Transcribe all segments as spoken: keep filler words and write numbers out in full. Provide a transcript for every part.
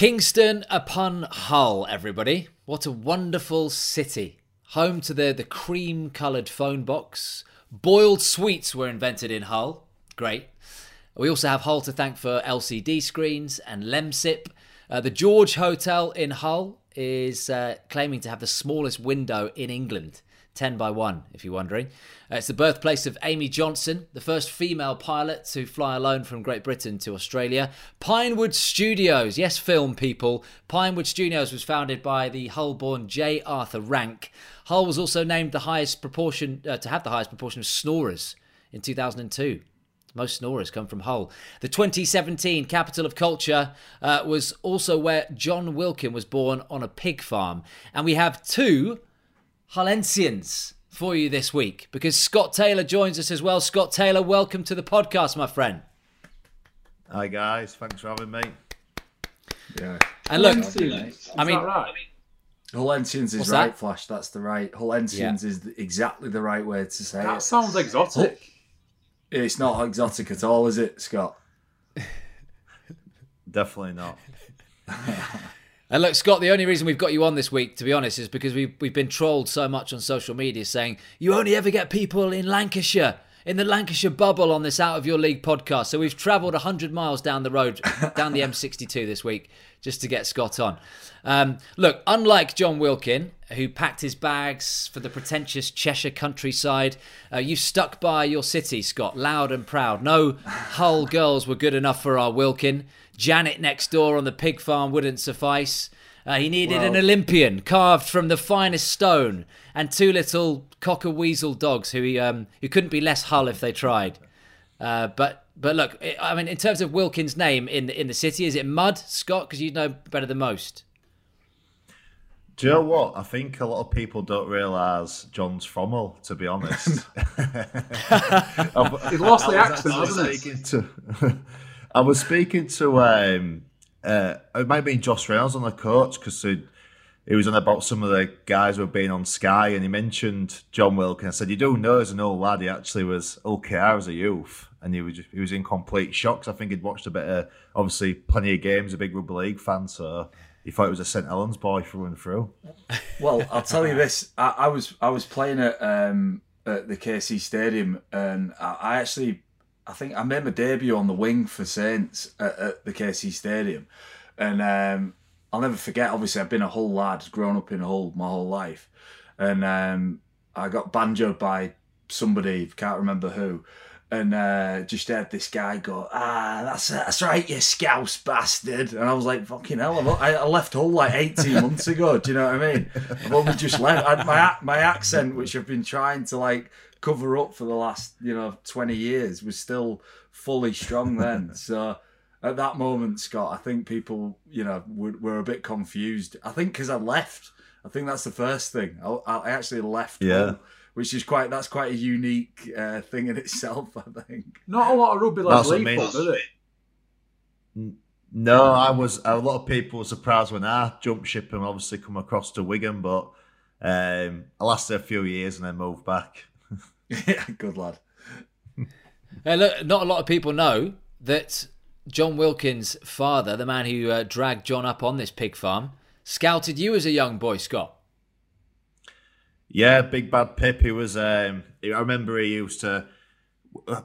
Kingston upon Hull, everybody. What a wonderful city. Home to the, the cream-coloured phone box. Boiled sweets were invented in Hull. Great. We also have Hull to thank for L C D screens and Lemsip. Uh, the George Hotel in Hull is uh, claiming to have the smallest window in England. ten by one, if you're wondering. Uh, it's the birthplace of Amy Johnson, the first female pilot to fly alone from Great Britain to Australia. Pinewood Studios, yes, film people. Pinewood Studios was founded by the Hull-born J. Arthur Rank. Hull was also named the highest proportion, uh, to have the highest proportion of snorers in two thousand two. Most snorers come from Hull. The twenty seventeen Capital of Culture uh, was also where John Wilkin was born, on a pig farm. And we have two Hullensians for you this week, because Scott Taylor joins us as well. Scott Taylor, welcome to the podcast, my friend. Hi guys, thanks for having me. Yeah, and look, Hullensians. I mean, right? Hullensians is right, that? Flash. That's the right. Hullensians yeah. is exactly the right way to say that it. That sounds exotic. It's not exotic at all, is it, Scott? Definitely not. And look, Scott, the only reason we've got you on this week, to be honest, is because we've, we've been trolled so much on social media saying, you only ever get people in Lancashire, in the Lancashire bubble on this Out of Your League podcast. So we've travelled one hundred miles down the road, down the M sixty-two this week, just to get Scott on. Um, look, unlike John Wilkin, who packed his bags for the pretentious Cheshire countryside, uh, you stuck by your city, Scott, loud and proud. No Hull girls were good enough for our Wilkin. Janet next door on the pig farm wouldn't suffice. Uh, he needed well, an Olympian carved from the finest stone, and two little cock-a-weasel dogs who he, um, who couldn't be less Hull if they tried. Uh, but but look, I mean, in terms of Wilkin's name in the, in the city, is it Mud, Scott? Because you know better than most. Do you know what? I think a lot of people don't realise John's from Hull, to be honest. He lost the accent, hasn't he? I was speaking to, um, uh, it might have been Josh Reynolds on the coach, because he, he was on about some of the guys who were being on Sky, and he mentioned John Wilkin. I said, you do know as an old lad, he actually was Hull K R as a youth, and he was just, he was in complete shock. I think he'd watched a bit of, obviously, plenty of games, a big rugby league fan, so he thought it was a St Helens boy through and through. Well, I'll tell you this, I, I was I was playing at, um, at the K C Stadium, and I, I actually... I think I made my debut on the wing for Saints at, at the K C Stadium. And um, I'll never forget, obviously, I've been a Hull lad, grown up in Hull my whole life. And um, I got banjoed by somebody, can't remember who, and uh, just heard this guy go, ah, that's that's right, you scouse bastard. And I was like, fucking hell, I, I left Hull like eighteen months ago, do you know what I mean? I've only just left. I, my, my accent, which I've been trying to, like, cover up for the last, you know, twenty years was still fully strong then. So at that moment, Scott, I think people, you know, were, were a bit confused. I think because I left. I think that's the first thing. I, I actually left. Yeah. Home, which is quite, that's quite a unique uh, thing in itself, I think. Not a lot of rugby lads leave, do they? No, I was, a lot of people were surprised when I jumped ship and obviously come across to Wigan, but um, I lasted a few years and then moved back. Yeah, good lad. Hey, look, not a lot of people know that John Wilkin's father, the man who uh, dragged John up on this pig farm, scouted you as a young boy, Scott. Yeah, Big Bad Pip. He was. Um, I remember he used to.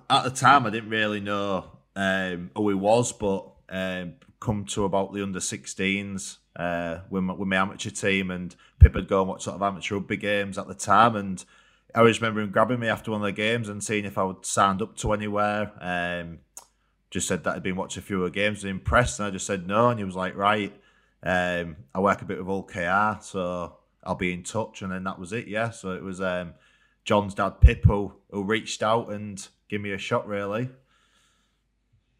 At the time, I didn't really know um, who he was, but um, come to about the under sixteens uh, with my, with my amateur team, and Pip had gone watch sort of amateur rugby games at the time, and I always remember him grabbing me after one of the games and seeing if I would signed up to anywhere. Um, just said that I'd been watching a few of the games and impressed, and I just said no. And he was like, right, um, I work a bit with Hull K R, so I'll be in touch. And then that was it, yeah. So it was um, John's dad, Pip, who, who reached out and gave me a shot, really.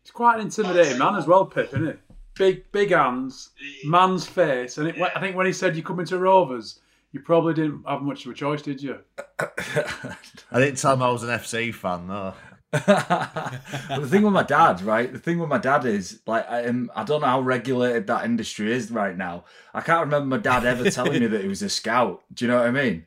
He's quite an intimidating man as well, Pip, isn't it? Big, big hands, man's face. And it, I think when he said, you come into Rovers, you probably didn't have much of a choice, did you? I didn't tell him I was an F C fan, though. Well, the thing with my dad, right? The thing with my dad is, like, I, um, I don't know how regulated that industry is right now. I can't remember my dad ever telling me that he was a scout. Do you know what I mean?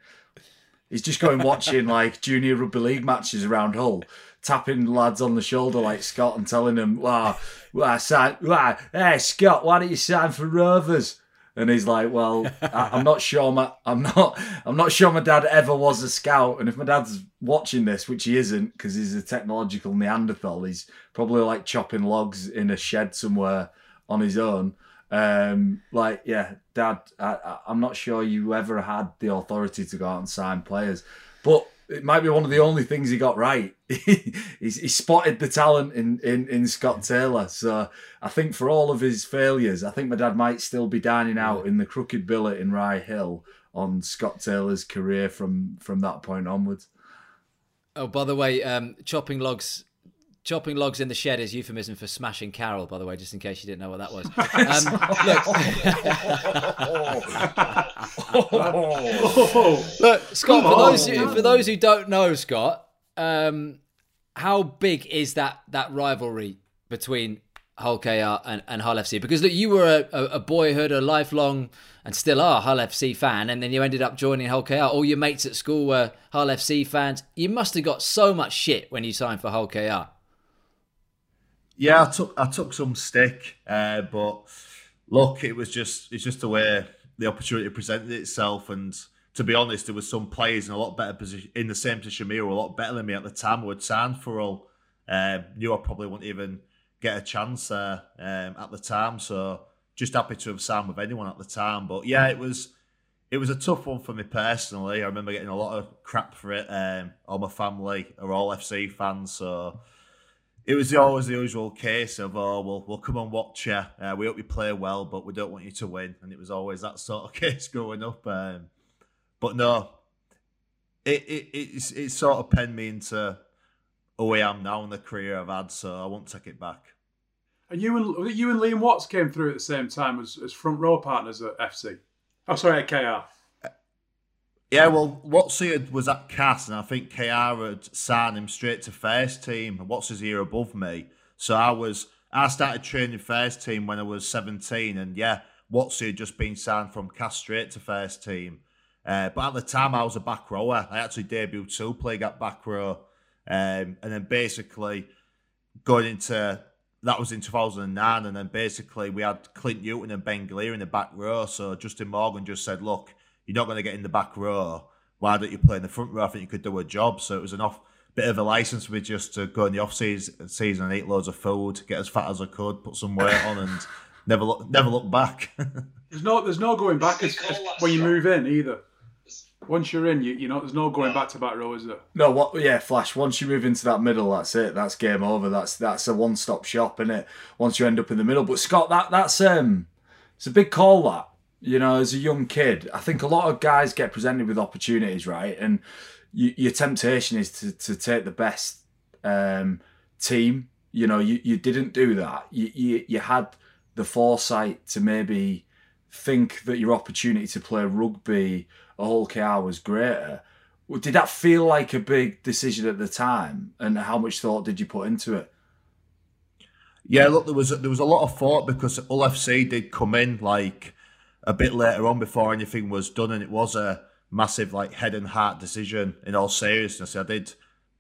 He's just going watching, like, junior rugby league matches around Hull. tapping lads on the shoulder like Scott and telling them, "Wow, well, well, hey Scott, why don't you sign for Rovers?" And he's like, "Well, I, I'm not sure my, I'm not, I'm not sure my dad ever was a scout." And if my dad's watching this, which he isn't, because he's a technological Neanderthal, he's probably like chopping logs in a shed somewhere on his own. Um, like, yeah, Dad, I, I, I'm not sure you ever had the authority to go out and sign players, but it might be one of the only things he got right. he, he spotted the talent in, in, in Scott Taylor. So I think for all of his failures, I think my dad might still be dining out in the Crooked Billet in Rye Hill on Scott Taylor's career from, from that point onwards. Oh, by the way, um, chopping logs... Chopping logs in the shed is euphemism for smashing Carol, by the way, just in case you didn't know what that was. Um, look. Look, Scott, for those, who, for those who don't know, Scott, um, how big is that that rivalry between Hull K R and, and Hull F C? Because look, you were a, a boyhood, a lifelong, and still are a Hull F C fan, and then you ended up joining Hull K R. All your mates at school were Hull F C fans. You must have got so much shit when you signed for Hull K R. Yeah, I took I took some stick, uh, but look, it was just it's just the way the opportunity presented itself. And to be honest, there was some players in a lot better position, in the same position me, were a lot better than me at the time. Who had signed for all, uh, knew I probably wouldn't even get a chance there um, at the time. So just happy to have signed with anyone at the time. But yeah, it was it was a tough one for me personally. I remember getting a lot of crap for it. Um, all my family are all F C fans, so. It was the, always the usual case of, oh, we'll, we'll come and watch you. Uh, we hope you play well, but we don't want you to win. And it was always that sort of case growing up. Um, but no, it, it, it, it sort of penned me into who I am now and the career I've had, so I won't take it back. And you and you and Liam Watts came through at the same time as, as front row partners at F C. Oh, sorry, at K R. Yeah, well, Watson was at Cass, and I think K R had signed him straight to first team. Watson's year above me, so I was I started training first team when I was seventeen, and yeah, Watson had just been signed from Cass straight to first team. Uh, but at the time, I was a back rower. I actually debuted two playing at back row, um, and then basically going into that was in two thousand nine, and then basically we had Clint Newton and Ben Glear in the back row. So Justin Morgan just said, "Look, you're not going to get in the back row. Why don't you play in the front row? I think you could do a job." So it was an off bit of a license for me just to go in the off season, season and eat loads of food, get as fat as I could, put some weight on, and never look never look back. there's no there's no going back as, as, when you move in either. Once you're in, you you know there's no going back to back row, is there? No, what? Yeah, Flash. Once you move into that middle, that's it. That's game over. That's that's a one stop shop, isn't it? Once you end up in the middle, but Scott, that that's um, it's a big call that. You know, as a young kid, I think a lot of guys get presented with opportunities, right? And you, your temptation is to, to take the best um, team. You know, you, you didn't do that. You, you you had the foresight to maybe think that your opportunity to play rugby or Hull K R was greater. Did that feel like a big decision at the time? And how much thought did you put into it? Yeah, look, there was there was a lot of thought because Hull F C did come in like a bit later on before anything was done, and it was a massive like head and heart decision in all seriousness. I did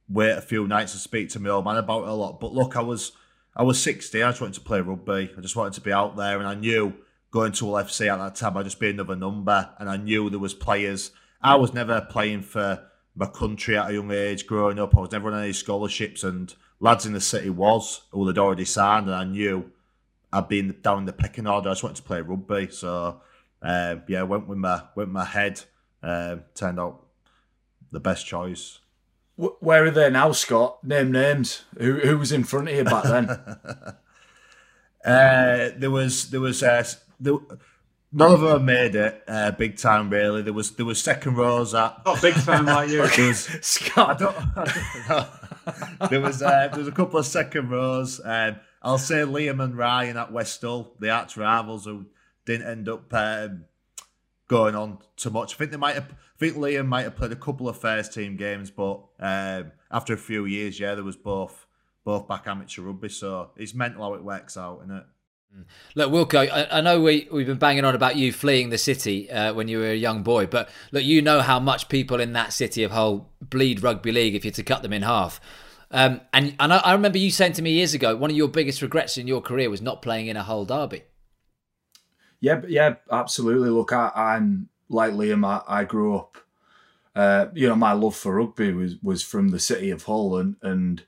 wait a few nights to speak to my old man about it a lot. But look, I was I was sixteen, I just wanted to play rugby. I just wanted to be out there, and I knew going to Hull F C at that time I'd just be another number, and I knew there was players. I was never playing for my country at a young age growing up. I was never on any scholarships, and lads in the city was who had already signed, and I knew I'd been down in the pecking order. I just wanted to play rugby. So Uh, yeah, went with my went with my head. Uh, turned out the best choice. Where are they now, Scott? Name names. Who who was in front of you back then? uh, there was there was uh, there, none of them made it uh, big time. Really, there was there was second rows at not big time like you, was, Scott. I don't, I don't know. There was uh, there was a couple of second rows. Um, I'll say Liam and Ryan at Westall, the arch rivals who didn't end up um, going on too much. I think they might have, I think Liam might have played a couple of first team games, but um, after a few years, yeah, there was both both back amateur rugby. So it's mental how it works out, isn't it? Look, Wilco, I, I know we we've been banging on about you fleeing the city uh, when you were a young boy, but look, you know how much people in that city of Hull bleed rugby league if you're to cut them in half. Um, and and I, I remember you saying to me years ago, one of your biggest regrets in your career was not playing in a Hull derby. Yeah, yeah, absolutely. Look, I, I'm like Liam. I, I grew up. Uh, you know, my love for rugby was was from the city of Hull, and and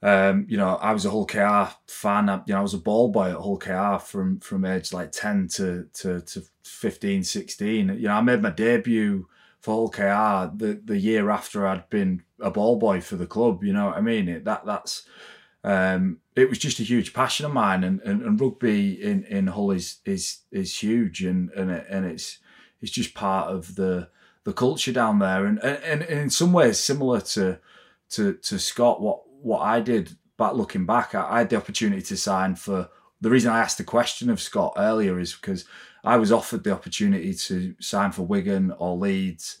um, you know, I was a Hull K R fan. I, you know, I was a ball boy at Hull K R from from age like ten to to to fifteen, sixteen. You know, I made my debut for Hull K R the the year after I'd been a ball boy for the club. You know what I mean? It, that that's. Um, it was just a huge passion of mine, and, and, and rugby in, in Hull is is is huge, and and it, and it's it's just part of the the culture down there, and and, and in some ways similar to to to Scott. What what I did back looking back, I, I had the opportunity to sign for. The reason I asked the question of Scott earlier is because I was offered the opportunity to sign for Wigan or Leeds,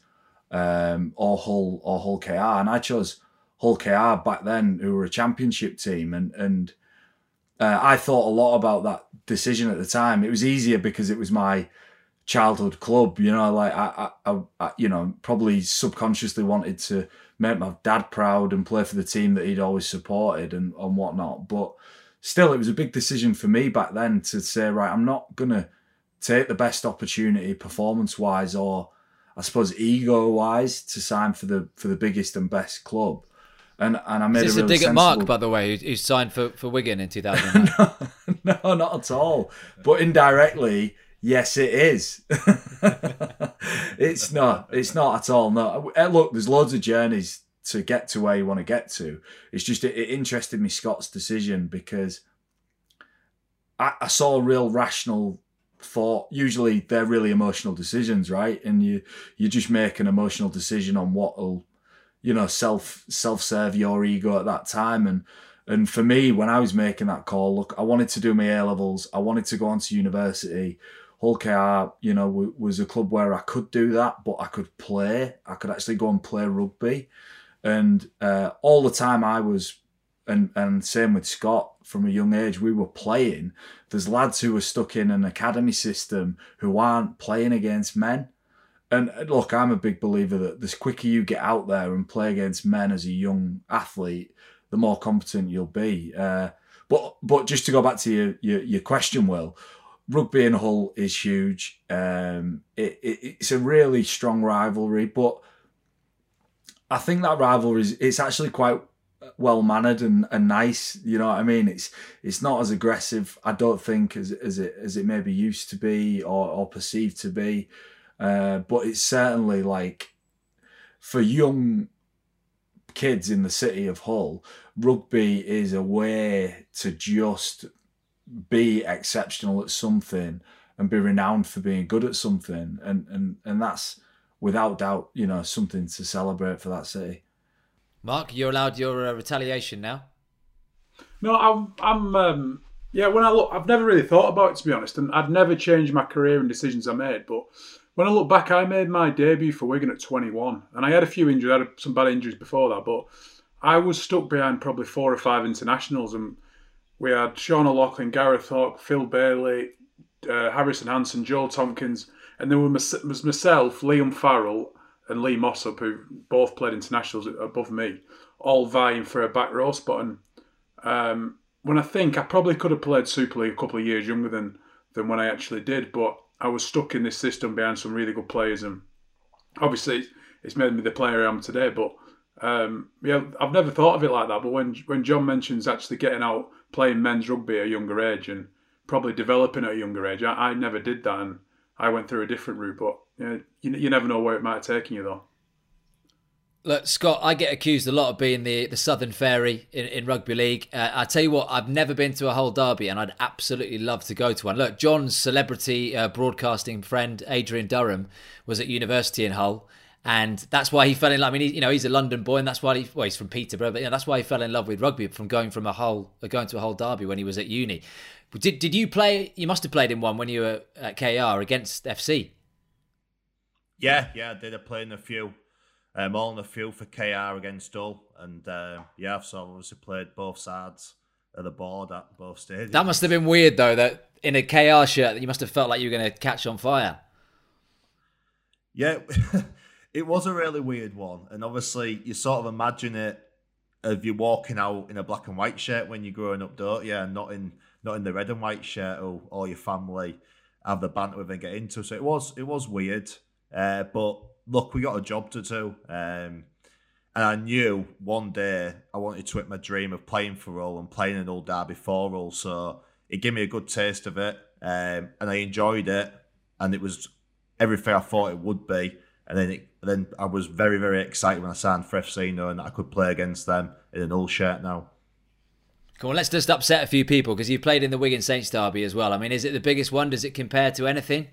um, or Hull or Hull K R, and I chose Hull K R back then, who were a championship team, and and uh, I thought a lot about that decision at the time. It was easier because it was my childhood club, you know. Like I, I, I you know, probably subconsciously wanted to make my dad proud and play for the team that he'd always supported and and whatnot. But still, it was a big decision for me back then to say, right, I'm not gonna take the best opportunity, performance-wise, or I suppose ego-wise, to sign for the for the biggest and best club. And, and I made Is this a, really a dig at Mark, by the way, who, who signed for, for Wigan in two thousand nine? no, no, not at all. But indirectly, yes, it is. it's not. It's not at all. No, look, there's loads of journeys to get to where you want to get to. It's just it, it interested me, Scott's decision, because I, I saw a real rational thought. Usually, they're really emotional decisions, right? And you you just make an emotional decision on what will, you know, self self serve your ego at that time. And and for me, when I was making that call, look, I wanted to do my A levels, I wanted to go on to university. Hull K R, you know, w was a club where I could do that, but I could play. I could actually go and play rugby. And uh, all the time I was, and and same with Scott, from a young age, we were playing. There's lads who are stuck in an academy system who aren't playing against men. And look, I'm a big believer that the quicker you get out there and play against men as a young athlete, the more competent you'll be. Uh, but but just to go back to your your, your question, Will, rugby in Hull is huge. Um, it, it, it's a really strong rivalry, but I think that rivalry is it's actually quite well mannered and, and nice. You know what I mean? It's it's not as aggressive, I don't think, as as it as it maybe used to be or, or perceived to be. Uh, but it's certainly like for young kids in the city of Hull, rugby is a way to just be exceptional at something and be renowned for being good at something. And, and, and that's without doubt, you know, something to celebrate for that city. Mark, you're allowed your uh, retaliation now. No, I'm, I'm um, yeah, when I look, I've never really thought about it, to be honest, and I'd never changed my career and decisions I made, but when I look back, I made my debut for Wigan at twenty-one, and I had a few injuries, I had some bad injuries before that, but I was stuck behind probably four or five internationals, and we had Sean Long, Gareth Hawke, Phil Bailey, uh, Harrison Hansen, Joel Tompkins, and there was myself, Liam Farrell, and Lee Mossop, who both played internationals above me, all vying for a back row spot. And um, when I think, I probably could have played Super League a couple of years younger than, than when I actually did, but I was stuck in this system behind some really good players, and obviously it's made me the player I am today. But um, yeah, I've never thought of it like that. But when when John mentions actually getting out playing men's rugby at a younger age and probably developing at a younger age, I, I never did that, and I went through a different route. But you know, you, you never know where it might have taken you, though. Look, Scott, I get accused a lot of being the, the Southern Fairy in, in rugby league. Uh, I tell you what, I've never been to a Hull derby, and I'd absolutely love to go to one. Look, John's celebrity uh, broadcasting friend, Adrian Durham, was at university in Hull, and that's why he fell in love. I mean, he, you know, he's a London boy, and that's why he, well, he's from Peterborough, but you know, that's why he fell in love with rugby from going from a Hull, or going to a Hull derby when he was at uni. Did did you play? You must have played in one when you were at K R against F C. Yeah, yeah, I did. I played in a few. Um, all in the field for K R against Hull, and uh, yeah, so I've obviously played both sides of the board at both stadiums. That must have been weird, though, that in a K R shirt, you must have felt like you were going to catch on fire. Yeah, it was a really weird one, and obviously you sort of imagine it of you walking out in a black and white shirt when you're growing up, don't you? And not in not in the red and white shirt or, or your family have the banter with and get into. So it was it was weird. Uh, but look, we got a job to do. Um, and I knew one day I wanted to hit my dream of playing for Hull and playing in Hull Derby for Hull. So it gave me a good taste of it. Um, and I enjoyed it. And it was everything I thought it would be. And then it, then I was very, very excited when I signed for F C, knowing that I could play against them in an Hull shirt now. Come on, let's just upset a few people, because you played in the Wigan Saints derby as well. I mean, is it the biggest one? Does it compare to anything?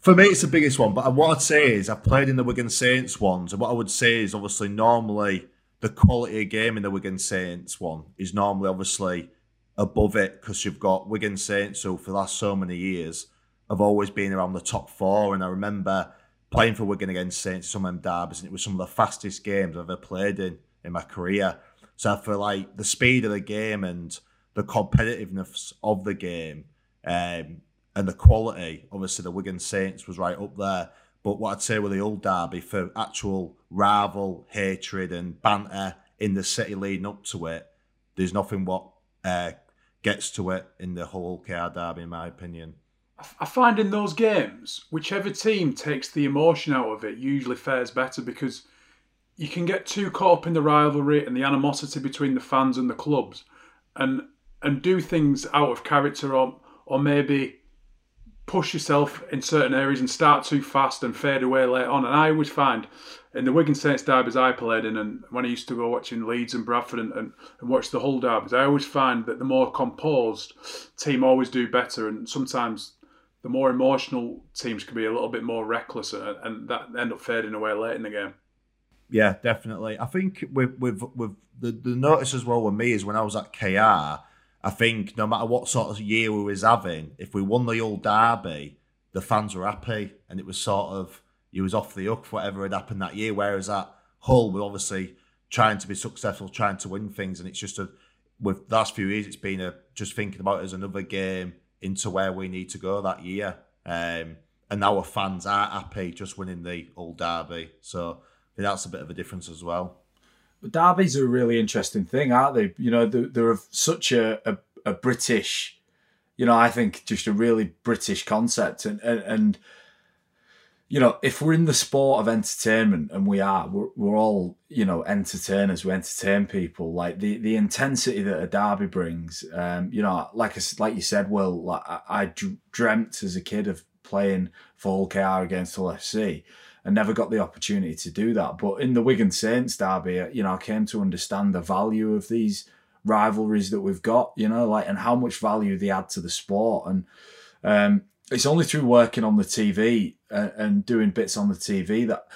For me, it's the biggest one. But what I'd say is I played in the Wigan Saints ones. And what I would say is, obviously, normally the quality of game in the Wigan Saints one is normally, obviously, above it, because you've got Wigan Saints, who for the last so many years have always been around the top four. And I remember playing for Wigan against Saints, some of them derbies, and it was some of the fastest games I've ever played in in my career. So for like the speed of the game and the competitiveness of the game um, and the quality, obviously the Wigan Saints was right up there. But what I'd say with the Hull derby, for actual rival hatred and banter in the city leading up to it, there's nothing what uh, gets to it in the Hull K R derby, in my opinion. I find in those games, whichever team takes the emotion out of it usually fares better, because you can get too caught up in the rivalry and the animosity between the fans and the clubs, and and do things out of character, or or maybe push yourself in certain areas and start too fast and fade away later on. And I always find in the Wigan Saints derbies I played in, and when I used to go watching Leeds and Bradford and, and, and watch the Hull derbies, I always find that the more composed team always do better, and sometimes the more emotional teams can be a little bit more reckless, and, and that end up fading away late in the game. Yeah, definitely. I think with with with the, the notice as well with me is when I was at K R, I think no matter what sort of year we was having, if we won the Hull derby, the fans were happy, and it was sort of, you was off the hook for whatever had happened that year. Whereas at Hull, we're obviously trying to be successful, trying to win things, and it's just a with the last few years, it's been a just thinking about it as another game into where we need to go that year. Um, and our fans are happy just winning the Hull derby. So that's a bit of a difference as well. But derbies are a really interesting thing, aren't they? You know, they're, they're of such a, a, a British, you know, I think just a really British concept. And, and, and you know, if we're in the sport of entertainment, and we are, we're, we're all, you know, entertainers, we entertain people, like the, the intensity that a derby brings, um, you know, like I, like you said, Will, like I, I dreamt as a kid of playing for Hull K R against Hull F C, and never got the opportunity to do that. But in the Wigan Saints derby, you know, I came to understand the value of these rivalries that we've got, you know, like, and how much value they add to the sport. And, um, it's only through working on the T V and doing bits on the T V that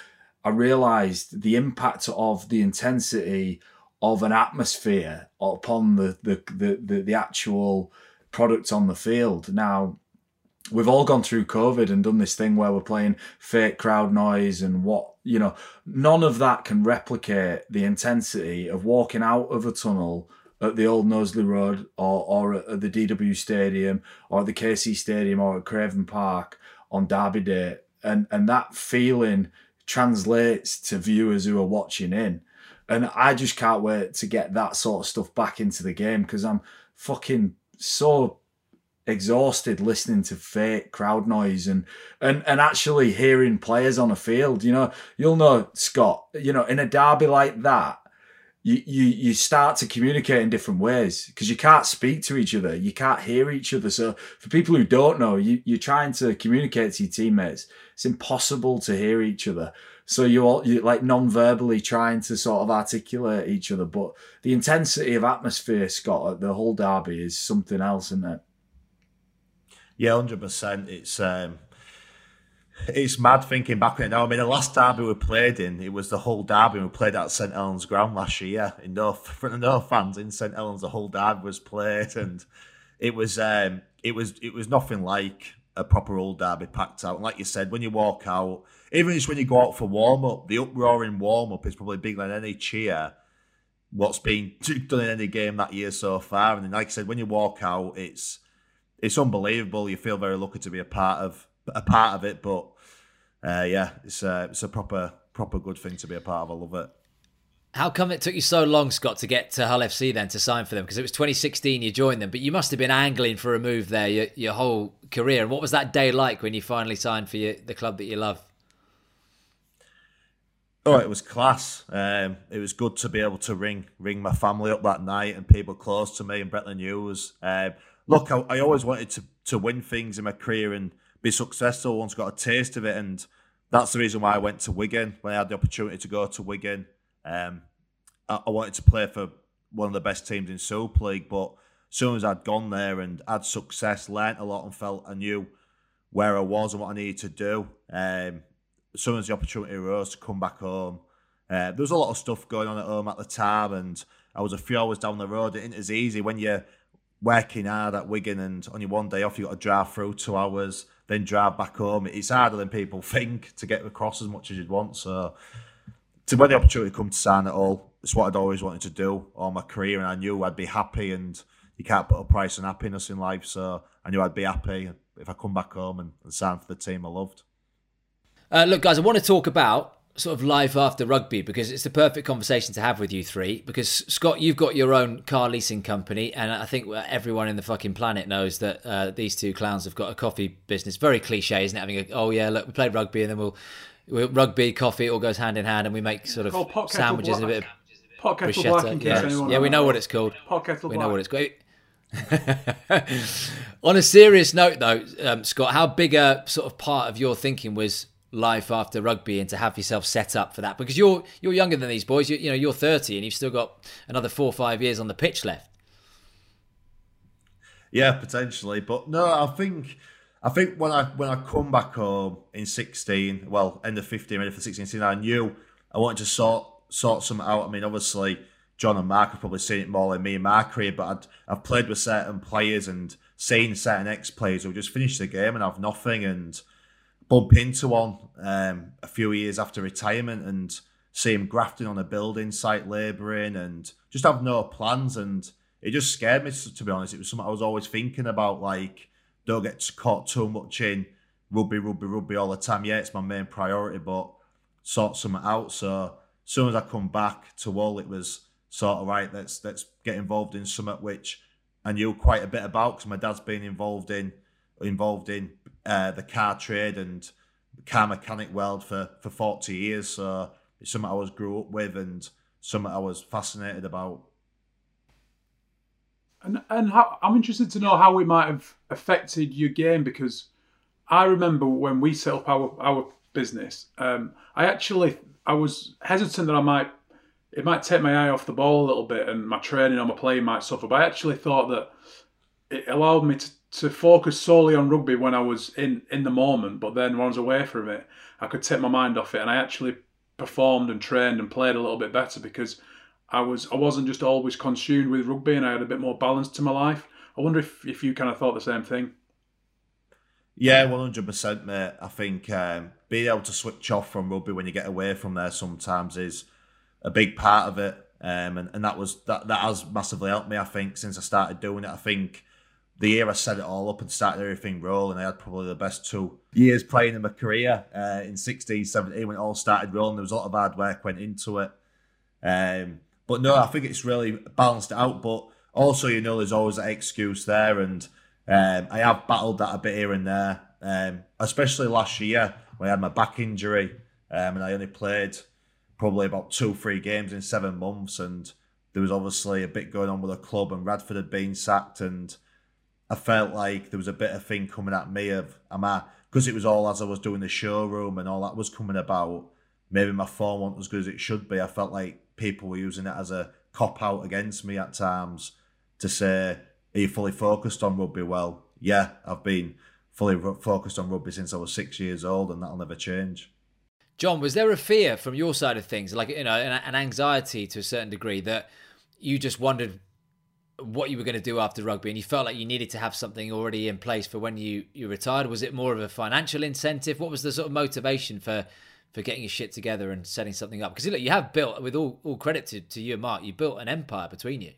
I realised the impact of the intensity of an atmosphere upon the, the the the the actual product on the field. Now, we've all gone through COVID and done this thing where we're playing fake crowd noise and what, you know, none of that can replicate the intensity of walking out of a tunnel at the Old Knowsley Road, or, or at the D W Stadium, or at the K C Stadium, or at Craven Park on derby day. And, and that feeling translates to viewers who are watching in. And I just can't wait to get that sort of stuff back into the game, because I'm fucking so exhausted listening to fake crowd noise and, and, and actually hearing players on a field. You know, you'll know, Scott, you know, in a derby like that, You, you you start to communicate in different ways, because you can't speak to each other. You can't hear each other. So for people who don't know, you, you're trying to communicate to your teammates. It's impossible to hear each other. So you all, you're like non-verbally trying to sort of articulate each other. But the intensity of atmosphere, Scott, at the Hull derby is something else, isn't it? Yeah, one hundred percent. It's... Um... It's mad thinking back on it now. I mean, the last derby we played in, it was the Hull derby. We played at St Helens ground last year. In no, front of no fans in St Helens, the Hull derby was played, and it was um, it was it was nothing like a proper Hull derby packed out. And like you said, when you walk out, even just when you go out for warm up, the uproaring warm up is probably bigger than any cheer what's been done in any game that year so far. And then, like I said, when you walk out, it's it's unbelievable. You feel very lucky to be a part of. a part of it, but uh, yeah, it's a, it's a proper proper good thing to be a part of. I love it. How come it took you so long, Scott, to get to Hull F C then, to sign for them? Because it was twenty sixteen you joined them, but you must have been angling for a move there your, your whole career. And what was that day like when you finally signed for your, the club that you love? Oh, it was class. Um, it was good to be able to ring ring my family up that night and people close to me and Bretland Hughes. Um, look, I, I always wanted to, to win things in my career and be successful once I got a taste of it. And that's the reason why I went to Wigan. When I had the opportunity to go to Wigan, um, I, I wanted to play for one of the best teams in Super League. But as soon as I'd gone there and had success, learnt a lot and felt I knew where I was and what I needed to do, um, as soon as the opportunity arose to come back home, uh, there was a lot of stuff going on at home at the time, and I was a few hours down the road. It isn't as easy when you're working hard at Wigan and on your one day off, you've got to drive through two hours, then drive back home. It's harder than people think to get across as much as you'd want. So to when the opportunity come to sign at all, it's what I'd always wanted to do all my career, and I knew I'd be happy, and you can't put a price on happiness in life. So I knew I'd be happy if I come back home and, and sign for the team I loved. Uh, look, guys, I want to talk about sort of life after rugby, because it's the perfect conversation to have with you three. Because, Scott, you've got your own car leasing company, and I think everyone in the fucking planet knows that uh, these two clowns have got a coffee business. Very cliche, isn't it? Having a, oh, yeah, look, we played rugby, and then we'll, we'll rugby, coffee, it all goes hand in hand, and we make sort of pot sandwiches and a bit of pot kettle black, in case anyone knows. Yeah, we know what it's called. Pot kettle black. We know what it's called. On a serious note, though, um, Scott, how big a sort of part of your thinking was life after rugby and to have yourself set up for that? Because you're you're younger than these boys. You, you know, you're thirty and you've still got another four or five years on the pitch left. Yeah, potentially. But no, I think I think when I when I come back home in sixteen, well, end of fifteen, ready for sixteen, I knew I wanted to sort sort something out. I mean, obviously John and Mark have probably seen it more than me in my career, but I'd, I've played with certain players and seen certain ex-players who just finish the game and have nothing, and bump into one um, a few years after retirement and see him grafting on a building site, labouring, and just have no plans. And it just scared me, to be honest. It was something I was always thinking about, like, don't get caught too much in rugby, rugby, rugby all the time. Yeah, it's my main priority, but sort something out. So as soon as I come back to Hull, it was sort of, right, let's, let's get involved in something which I knew quite a bit about, because my dad's been involved in, involved in Uh, the car trade and car mechanic world for, for forty years. So it's something I always grew up with and something I was fascinated about. And and how, I'm interested to know how it might have affected your game, because I remember when we set up our, our business, um, I actually, I was hesitant that I might, it might take my eye off the ball a little bit and my training or my playing might suffer. But I actually thought that it allowed me to to focus solely on rugby when I was in, in the moment, but then when I was away from it, I could take my mind off it, and I actually performed and trained and played a little bit better because I was I wasn't just always consumed with rugby, and I had a bit more balance to my life. I wonder if, if you kind of thought the same thing. Yeah, one hundred percent, mate. I think um, being able to switch off from rugby when you get away from there sometimes is a big part of it, um, and, and that was that that has massively helped me, I think, since I started doing it. I think the year I set it all up and started everything rolling, I had probably the best two years playing in my career. Uh, in sixteen, seventeen, when it all started rolling, there was a lot of hard work went into it. Um, but no, I think it's really balanced out. But also, you know, there's always that excuse there. And um, I have battled that a bit here and there, um, especially last year when I had my back injury um, and I only played probably about two, three games in seven months. And there was obviously a bit going on with the club, and Radford had been sacked, and I felt like there was a bit of thing coming at me of, am I, because it was all as I was doing the showroom and all that was coming about, maybe my form wasn't as good as it should be. I felt like people were using it as a cop-out against me at times to say, are you fully focused on rugby? Well, yeah, I've been fully ro- focused on rugby since I was six years old, and that'll never change. John, was there a fear from your side of things, like, you know, an, an anxiety to a certain degree, that you just wondered what you were going to do after rugby, and you felt like you needed to have something already in place for when you, you retired? Was it more of a financial incentive? What was the sort of motivation for, for getting your shit together and setting something up? Because look, you have built, with all, all credit to, to you and Mark, you built an empire between you.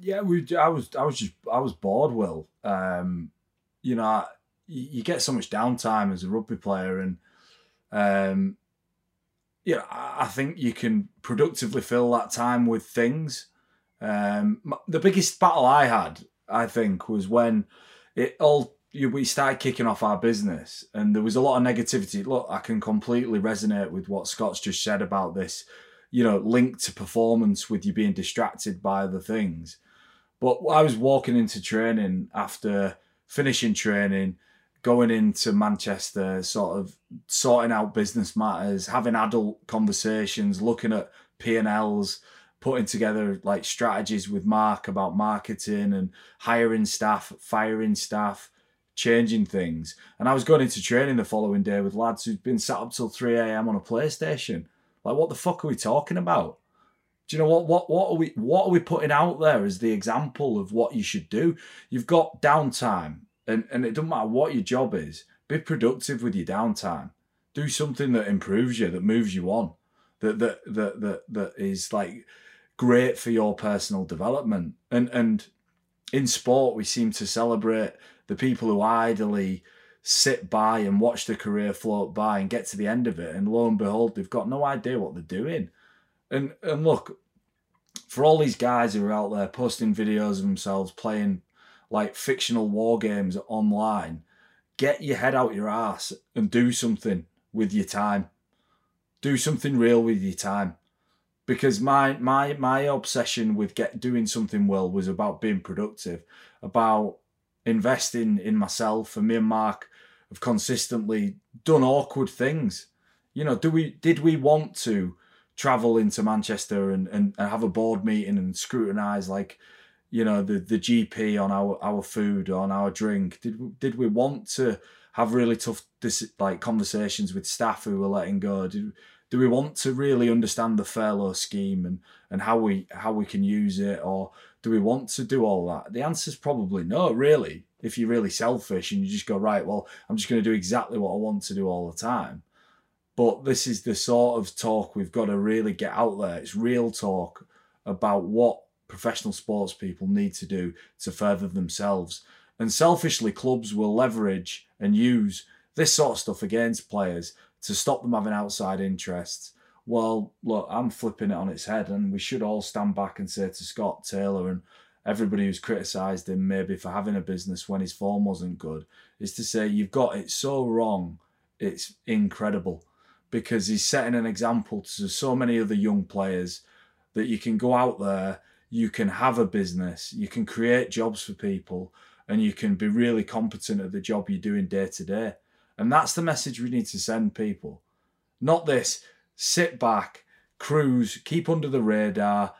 Yeah, we. I was I was just I was bored, Will. Um, you know, I, you get so much downtime as a rugby player, and um, you know, I think you can productively fill that time with things. Um, the biggest battle I had, I think, was when it all we started kicking off our business, and there was a lot of negativity. Look, I can completely resonate with what Scott's just said about this, you know, linked to performance with you being distracted by other things. But I was walking into training after finishing training, going into Manchester, sort of sorting out business matters, having adult conversations, looking at P and Ls, putting together like strategies with Mark about marketing and hiring staff, firing staff, changing things. And I was going into training the following day with lads who'd been sat up till three a.m. on a PlayStation. Like, what the fuck are we talking about? Do you know what, what, what are we, what are we putting out there as the example of what you should do? You've got downtime, and, and it doesn't matter what your job is. Be productive with your downtime. Do something that improves you, that moves you on, that, that, that, that, that is like great for your personal development. And, and in sport, we seem to celebrate the people who idly sit by and watch the career float by and get to the end of it, and lo and behold, they've got no idea what they're doing. And and look, for all these guys who are out there posting videos of themselves playing like fictional war games online, get your head out your ass and do something with your time. Do something real with your time. Because my my my obsession with get doing something well was about being productive, about investing in myself. And me and Mark have consistently done awkward things. You know, do we did we want to travel into Manchester and, and, and have a board meeting and scrutinise, like, you know, the, the G P on our, our food, on our drink? Did we, did we want to have really tough dis- like conversations with staff who were letting go? Did, do we want to really understand the furlough scheme and, and how we how we can use it? Or do we want to do all that? The answer's probably no, really, if you're really selfish and you just go, right, well, I'm just going to do exactly what I want to do all the time. But this is the sort of talk we've got to really get out there. It's real talk about what professional sports people need to do to further themselves. And selfishly, clubs will leverage and use this sort of stuff against players to stop them having outside interests. Well, look, I'm flipping it on its head, and we should all stand back and say to Scott Taylor and everybody who's criticised him maybe for having a business when his form wasn't good, is to say, you've got it so wrong, it's incredible. Because he's setting an example to so many other young players that you can go out there, you can have a business, you can create jobs for people, and you can be really competent at the job you're doing day to day. And that's the message we need to send people. Not this, sit back, cruise, keep under the radar,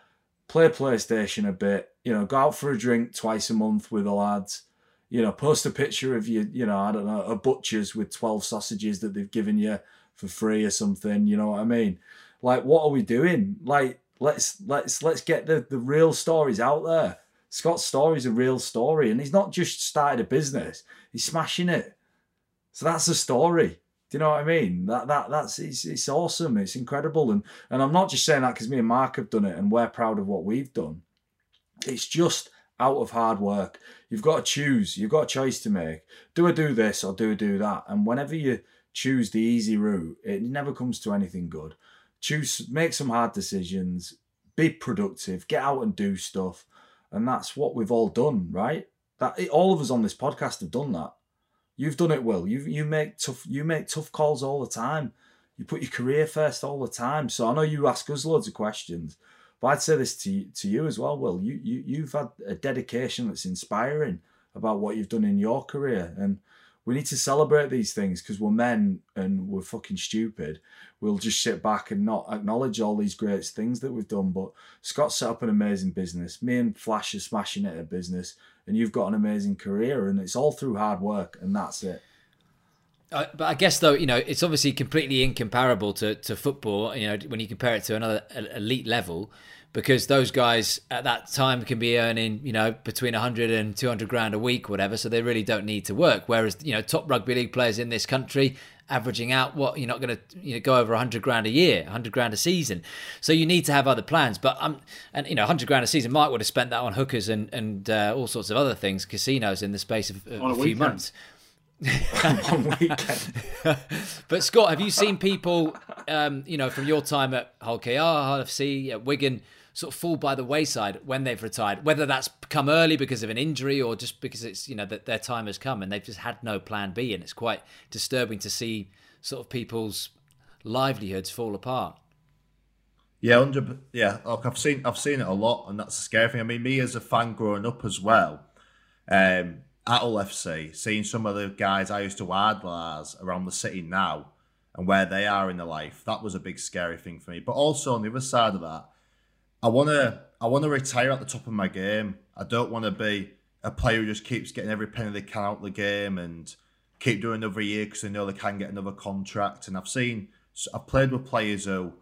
play PlayStation a bit, you know, go out for a drink twice a month with the lads, you know, post a picture of you, you know, I don't know, a butcher's with twelve sausages that they've given you for free or something, you know what I mean? Like, what are we doing? Like, let's let's let's get the, the real stories out there. Scott's story is a real story, and he's not just started a business, he's smashing it. So that's a story. Do you know what I mean? That that that's it's it's awesome, it's incredible. And and I'm not just saying that because me and Mark have done it and we're proud of what we've done. It's just out of hard work. You've got to choose, you've got a choice to make. Do I do this or do I do that? And whenever you choose the easy route, it never comes to anything good. Choose, make some hard decisions, be productive, get out and do stuff. And that's what we've all done, right? That all of us on this podcast have done that. You've done it, Will. You you make tough you make tough calls all the time. You put your career first all the time. So I know you ask us loads of questions, but I'd say this to to you as well, Will. You you you've had a dedication that's inspiring about what you've done in your career, and we need to celebrate these things because we're men and we're fucking stupid. We'll just sit back and not acknowledge all these great things that we've done. But Scott set up an amazing business. Me and Flash are smashing it at business. And you've got an amazing career. And it's all through hard work. And that's it. Uh, but I guess, though, you know, it's obviously completely incomparable to, to football, you know, when you compare it to another elite level, because those guys at that time can be earning, you know, between one hundred and two hundred grand a week, whatever. So they really don't need to work. Whereas, you know, top rugby league players in this country averaging out what you're not going to, you know, go over one hundred grand a year, one hundred grand a season. So you need to have other plans. But I'm, and you know, one hundred grand a season, Mike would have spent that on hookers and and uh, all sorts of other things, casinos in the space of, of a few months. one weekend. But Scott, have you seen people, um, you know, from your time at Hull K R, Hull F C, at Wigan, sort of fall by the wayside when they've retired, whether that's come early because of an injury or just because it's, you know, that their time has come and they've just had no plan B, and it's quite disturbing to see sort of people's livelihoods fall apart? Yeah, one hundred percent, yeah. Look, I've seen I've seen it a lot, and that's the scary thing. I mean, me as a fan growing up as well, um, at Hull F C, seeing some of the guys I used to idolise around the city now and where they are in their life, that was a big scary thing for me. But also on the other side of that, I wanna I wanna retire at the top of my game. I don't wanna be a player who just keeps getting every penny they can out of the game and keep doing another year because they know they can get another contract. And I've seen I've played with players who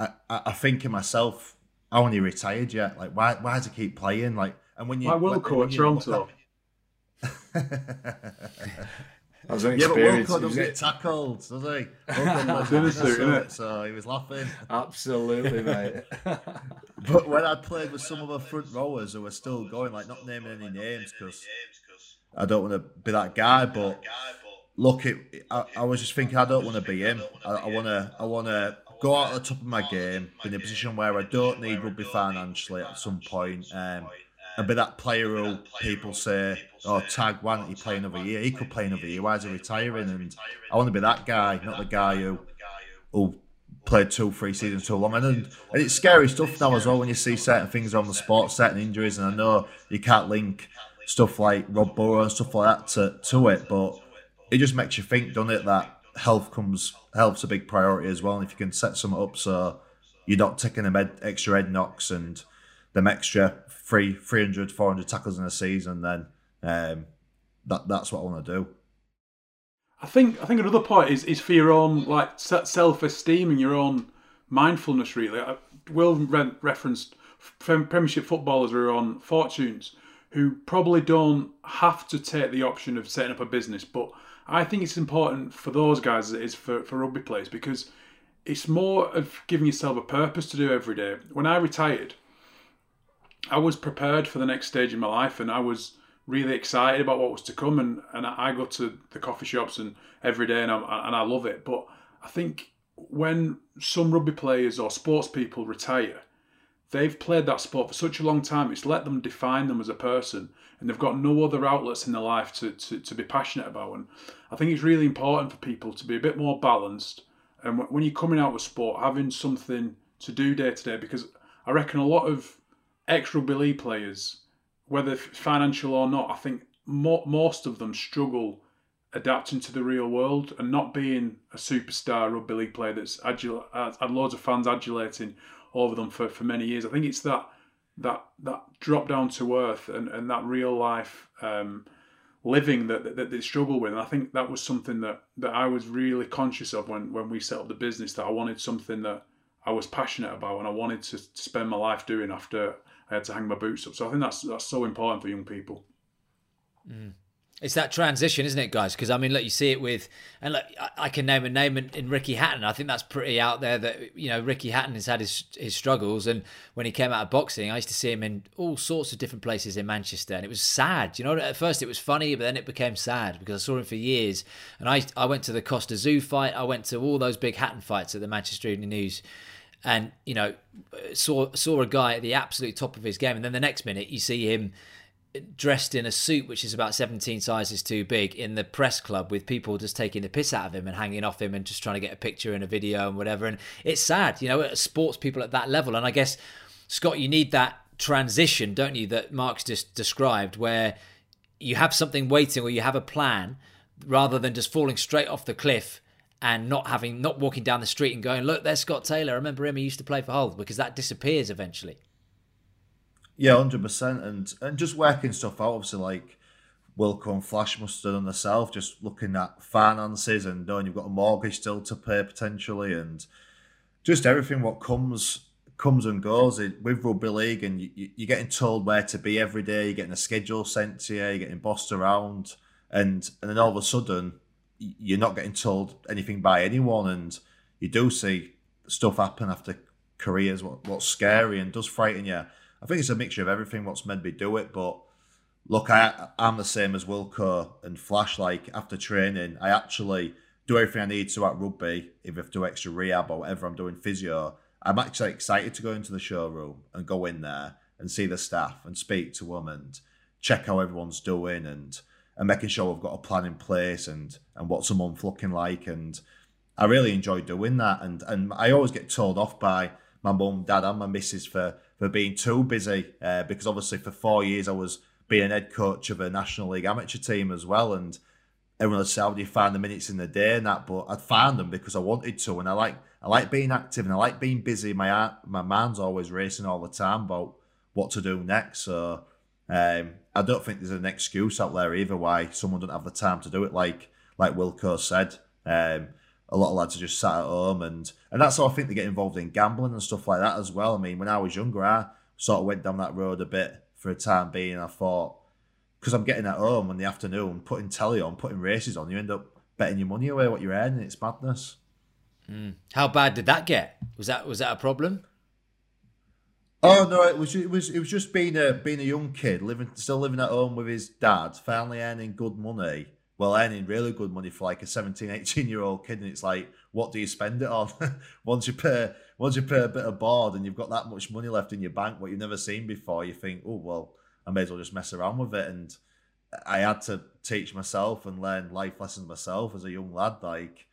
I, I think in myself, I only retired yet. Like, why why does he keep playing? Like, and when you I will call Toronto. That was an experience. Yeah, but Wilco doesn't get tackled, does he? Absolutely, so he was laughing. Absolutely, mate. But when I played with some of the front rowers who were still going, like, not naming any names because I don't want to be that guy, but look, it, I, I was just thinking I don't want to be him. I want to, I want to go out at the top of my game, be in a position where I don't need rugby financially at some point. Um, And be that player who people say, oh, tag, why don't you play another year? He could play another year. Why is he retiring? And I want to be that guy, not the guy who who played two, three seasons too long. And, and it's scary stuff now as well when you see certain things on the sport, certain injuries. And I know you can't link stuff like Rob Burrow and stuff like that to, to it, but it just makes you think, doesn't it, that health comes health's a big priority as well. And if you can set something up so you're not taking them extra head knocks and them extra three, three hundred, four hundred tackles in a season, then um, that that's what I want to do. I think I think another part is, is for your own like self-esteem and your own mindfulness, really. I, Will re- referenced Premiership footballers who are on fortunes who probably don't have to take the option of setting up a business, but I think it's important for those guys as it is for, for rugby players, because it's more of giving yourself a purpose to do every day. When I retired, I was prepared for the next stage in my life, and I was really excited about what was to come, and, and I go to the coffee shops and every day, and I and I love it. But I think when some rugby players or sports people retire, they've played that sport for such a long time, it's let them define them as a person, and they've got no other outlets in their life to, to, to be passionate about. And I think it's really important for people to be a bit more balanced, and when you're coming out with sport, having something to do day to day, because I reckon a lot of ex-rugby league players, whether financial or not, I think mo- most of them struggle adapting to the real world and not being a superstar rugby league player that's adul- had loads of fans adulating over them for, for many years. I think it's that that that drop down to earth and, and that real life um, living that, that, that they struggle with. And I think that was something that, that I was really conscious of when, when we set up the business, that I wanted something that I was passionate about and I wanted to, to spend my life doing after I had to hang my boots up. So I think that's that's so important for young people. Mm. It's that transition, isn't it, guys? Because, I mean, look, you see it with... And look, I, I can name a name in, in Ricky Hatton. I think that's pretty out there that, you know, Ricky Hatton has had his, his struggles. And when he came out of boxing, I used to see him in all sorts of different places in Manchester. And it was sad. You know, at first it was funny, but then it became sad because I saw him for years. And I, I went to the Costa Zoo fight. I went to all those big Hatton fights at the Manchester Evening News. And, you know, saw saw a guy at the absolute top of his game. And then the next minute you see him dressed in a suit which is about seventeen sizes too big in the press club with people just taking the piss out of him and hanging off him and just trying to get a picture and a video and whatever. And it's sad, you know, sports people at that level. And I guess, Scott, you need that transition, don't you, that Mark's just described, where you have something waiting or you have a plan rather than just falling straight off the cliff and not having, not walking down the street and going, look, there's Scott Taylor. I remember him. He used to play for Hull, because that disappears eventually. Yeah, one hundred percent. And and just working stuff out, obviously, like Wilco and Flash must have done themselves, just looking at finances and knowing you've got a mortgage still to pay potentially, and just everything what comes comes and goes with rugby league. And you, you're getting told where to be every day, you're getting a schedule sent to you, you're getting bossed around, and, and then all of a sudden, you're not getting told anything by anyone, and you do see stuff happen after careers, what, what's scary and does frighten you. I think it's a mixture of everything what's made me do it, but Look, I, I'm the same as Wilco and Flash. Like, after training, I actually do everything I need to at rugby. If I have to do extra rehab or whatever, I'm doing physio. I'm actually excited to go into the showroom and go in there and see the staff and speak to them and check how everyone's doing and and making sure we've got a plan in place and and what a month looking like. And I really enjoy doing that. And and I always get told off by my mum, dad and my missus for, for being too busy uh, because obviously for four years I was being head coach of a National League amateur team as well, and everyone would say, how do you find the minutes in the day and that? But I'd find them because I wanted to, and I like I like being active and I like being busy. My my mind's always racing all the time about what to do next. So um, I don't think there's an excuse out there either why someone doesn't have the time to do it. Like like Wilco said, um, a lot of lads are just sat at home, and and that's how I think they get involved in gambling and stuff like that as well. I mean, when I was younger, I sort of went down that road a bit for a time being. I thought, because I'm getting at home in the afternoon, putting telly on, putting races on, you end up betting your money away what you're earning. It's madness. Mm. How bad did that get? Was that was that a problem? Oh no, it was it was it was just being a being a young kid, living still living at home with his dad, finally earning good money. Well, earning really good money for like a seventeen, eighteen year old kid, and it's like, what do you spend it on? once you pay once you pay a bit of board and you've got that much money left in your bank, what you've never seen before, you think, oh well, I may as well just mess around with it. And I had to teach myself and learn life lessons myself as a young lad. Like,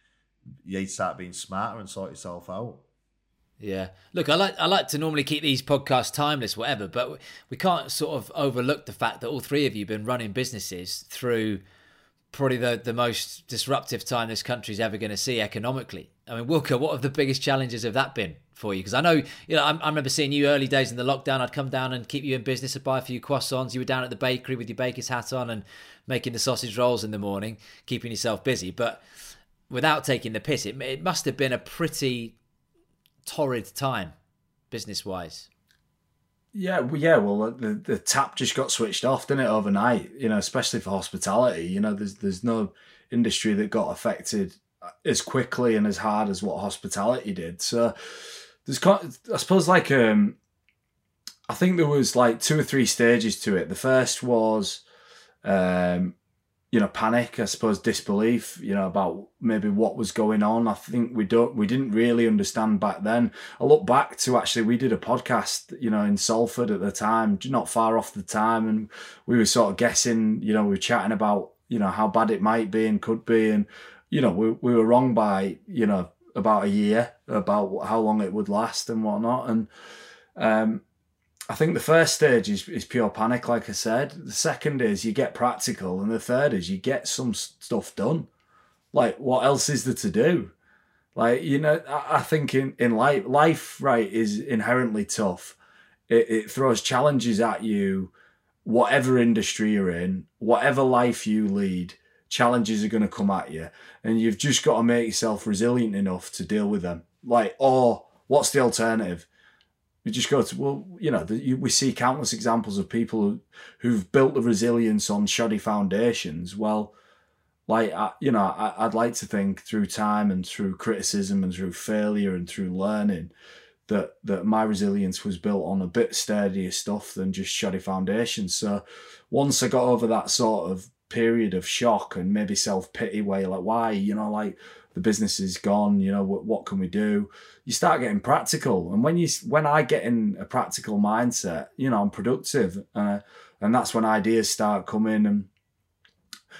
you start being smarter and sort yourself out. Yeah. Look, I like I like to normally keep these podcasts timeless, whatever, but we can't sort of overlook the fact that all three of you have been running businesses through probably the, the most disruptive time this country's ever going to see economically. I mean, Wilco, what have the biggest challenges of that been for you? Because I know, you know, I, I remember seeing you early days in the lockdown. I'd come down and keep you in business. I'd buy a few croissants. You were down at the bakery with your baker's hat on and making the sausage rolls in the morning, keeping yourself busy. But without taking the piss, it, it must have been a pretty torrid time business-wise. Yeah, well, yeah. Well, the, the tap just got switched off, didn't it, overnight? You know, especially for hospitality. You know, there's there's no industry that got affected as quickly and as hard as what hospitality did. So there's, I suppose, like um, I think there was like two or three stages to it. The first was, um, you know, panic. I suppose disbelief. You know, about maybe what was going on. I think we don't, we didn't really understand back then. I look back to actually, we did a podcast, you know, in Salford at the time, not far off the time, and we were sort of guessing, you know, we were chatting about, you know, how bad it might be and could be, and you know, we we were wrong by, you know, about a year about how long it would last and whatnot. And um, I think the first stage is is pure panic, like I said. The second is you get practical, and the third is you get some stuff done. Like, what else is there to do? Like, you know, I, I think in, in life, life, right, is inherently tough. It, it throws challenges at you, whatever industry you're in, whatever life you lead, challenges are going to come at you. And you've just got to make yourself resilient enough to deal with them. Like, or what's the alternative? You just go to, well, you know, the, you, we see countless examples of people who, who've built the resilience on shoddy foundations. Well, Like, you know, I'd like to think through time and through criticism and through failure and through learning that that my resilience was built on a bit sturdier stuff than just shoddy foundations. So once I got over that sort of period of shock and maybe self-pity where you're like, why, you know, like the business is gone, you know, what, what can we do? You start getting practical. And when you when I get in a practical mindset, you know, I'm productive. Uh, and that's when ideas start coming. And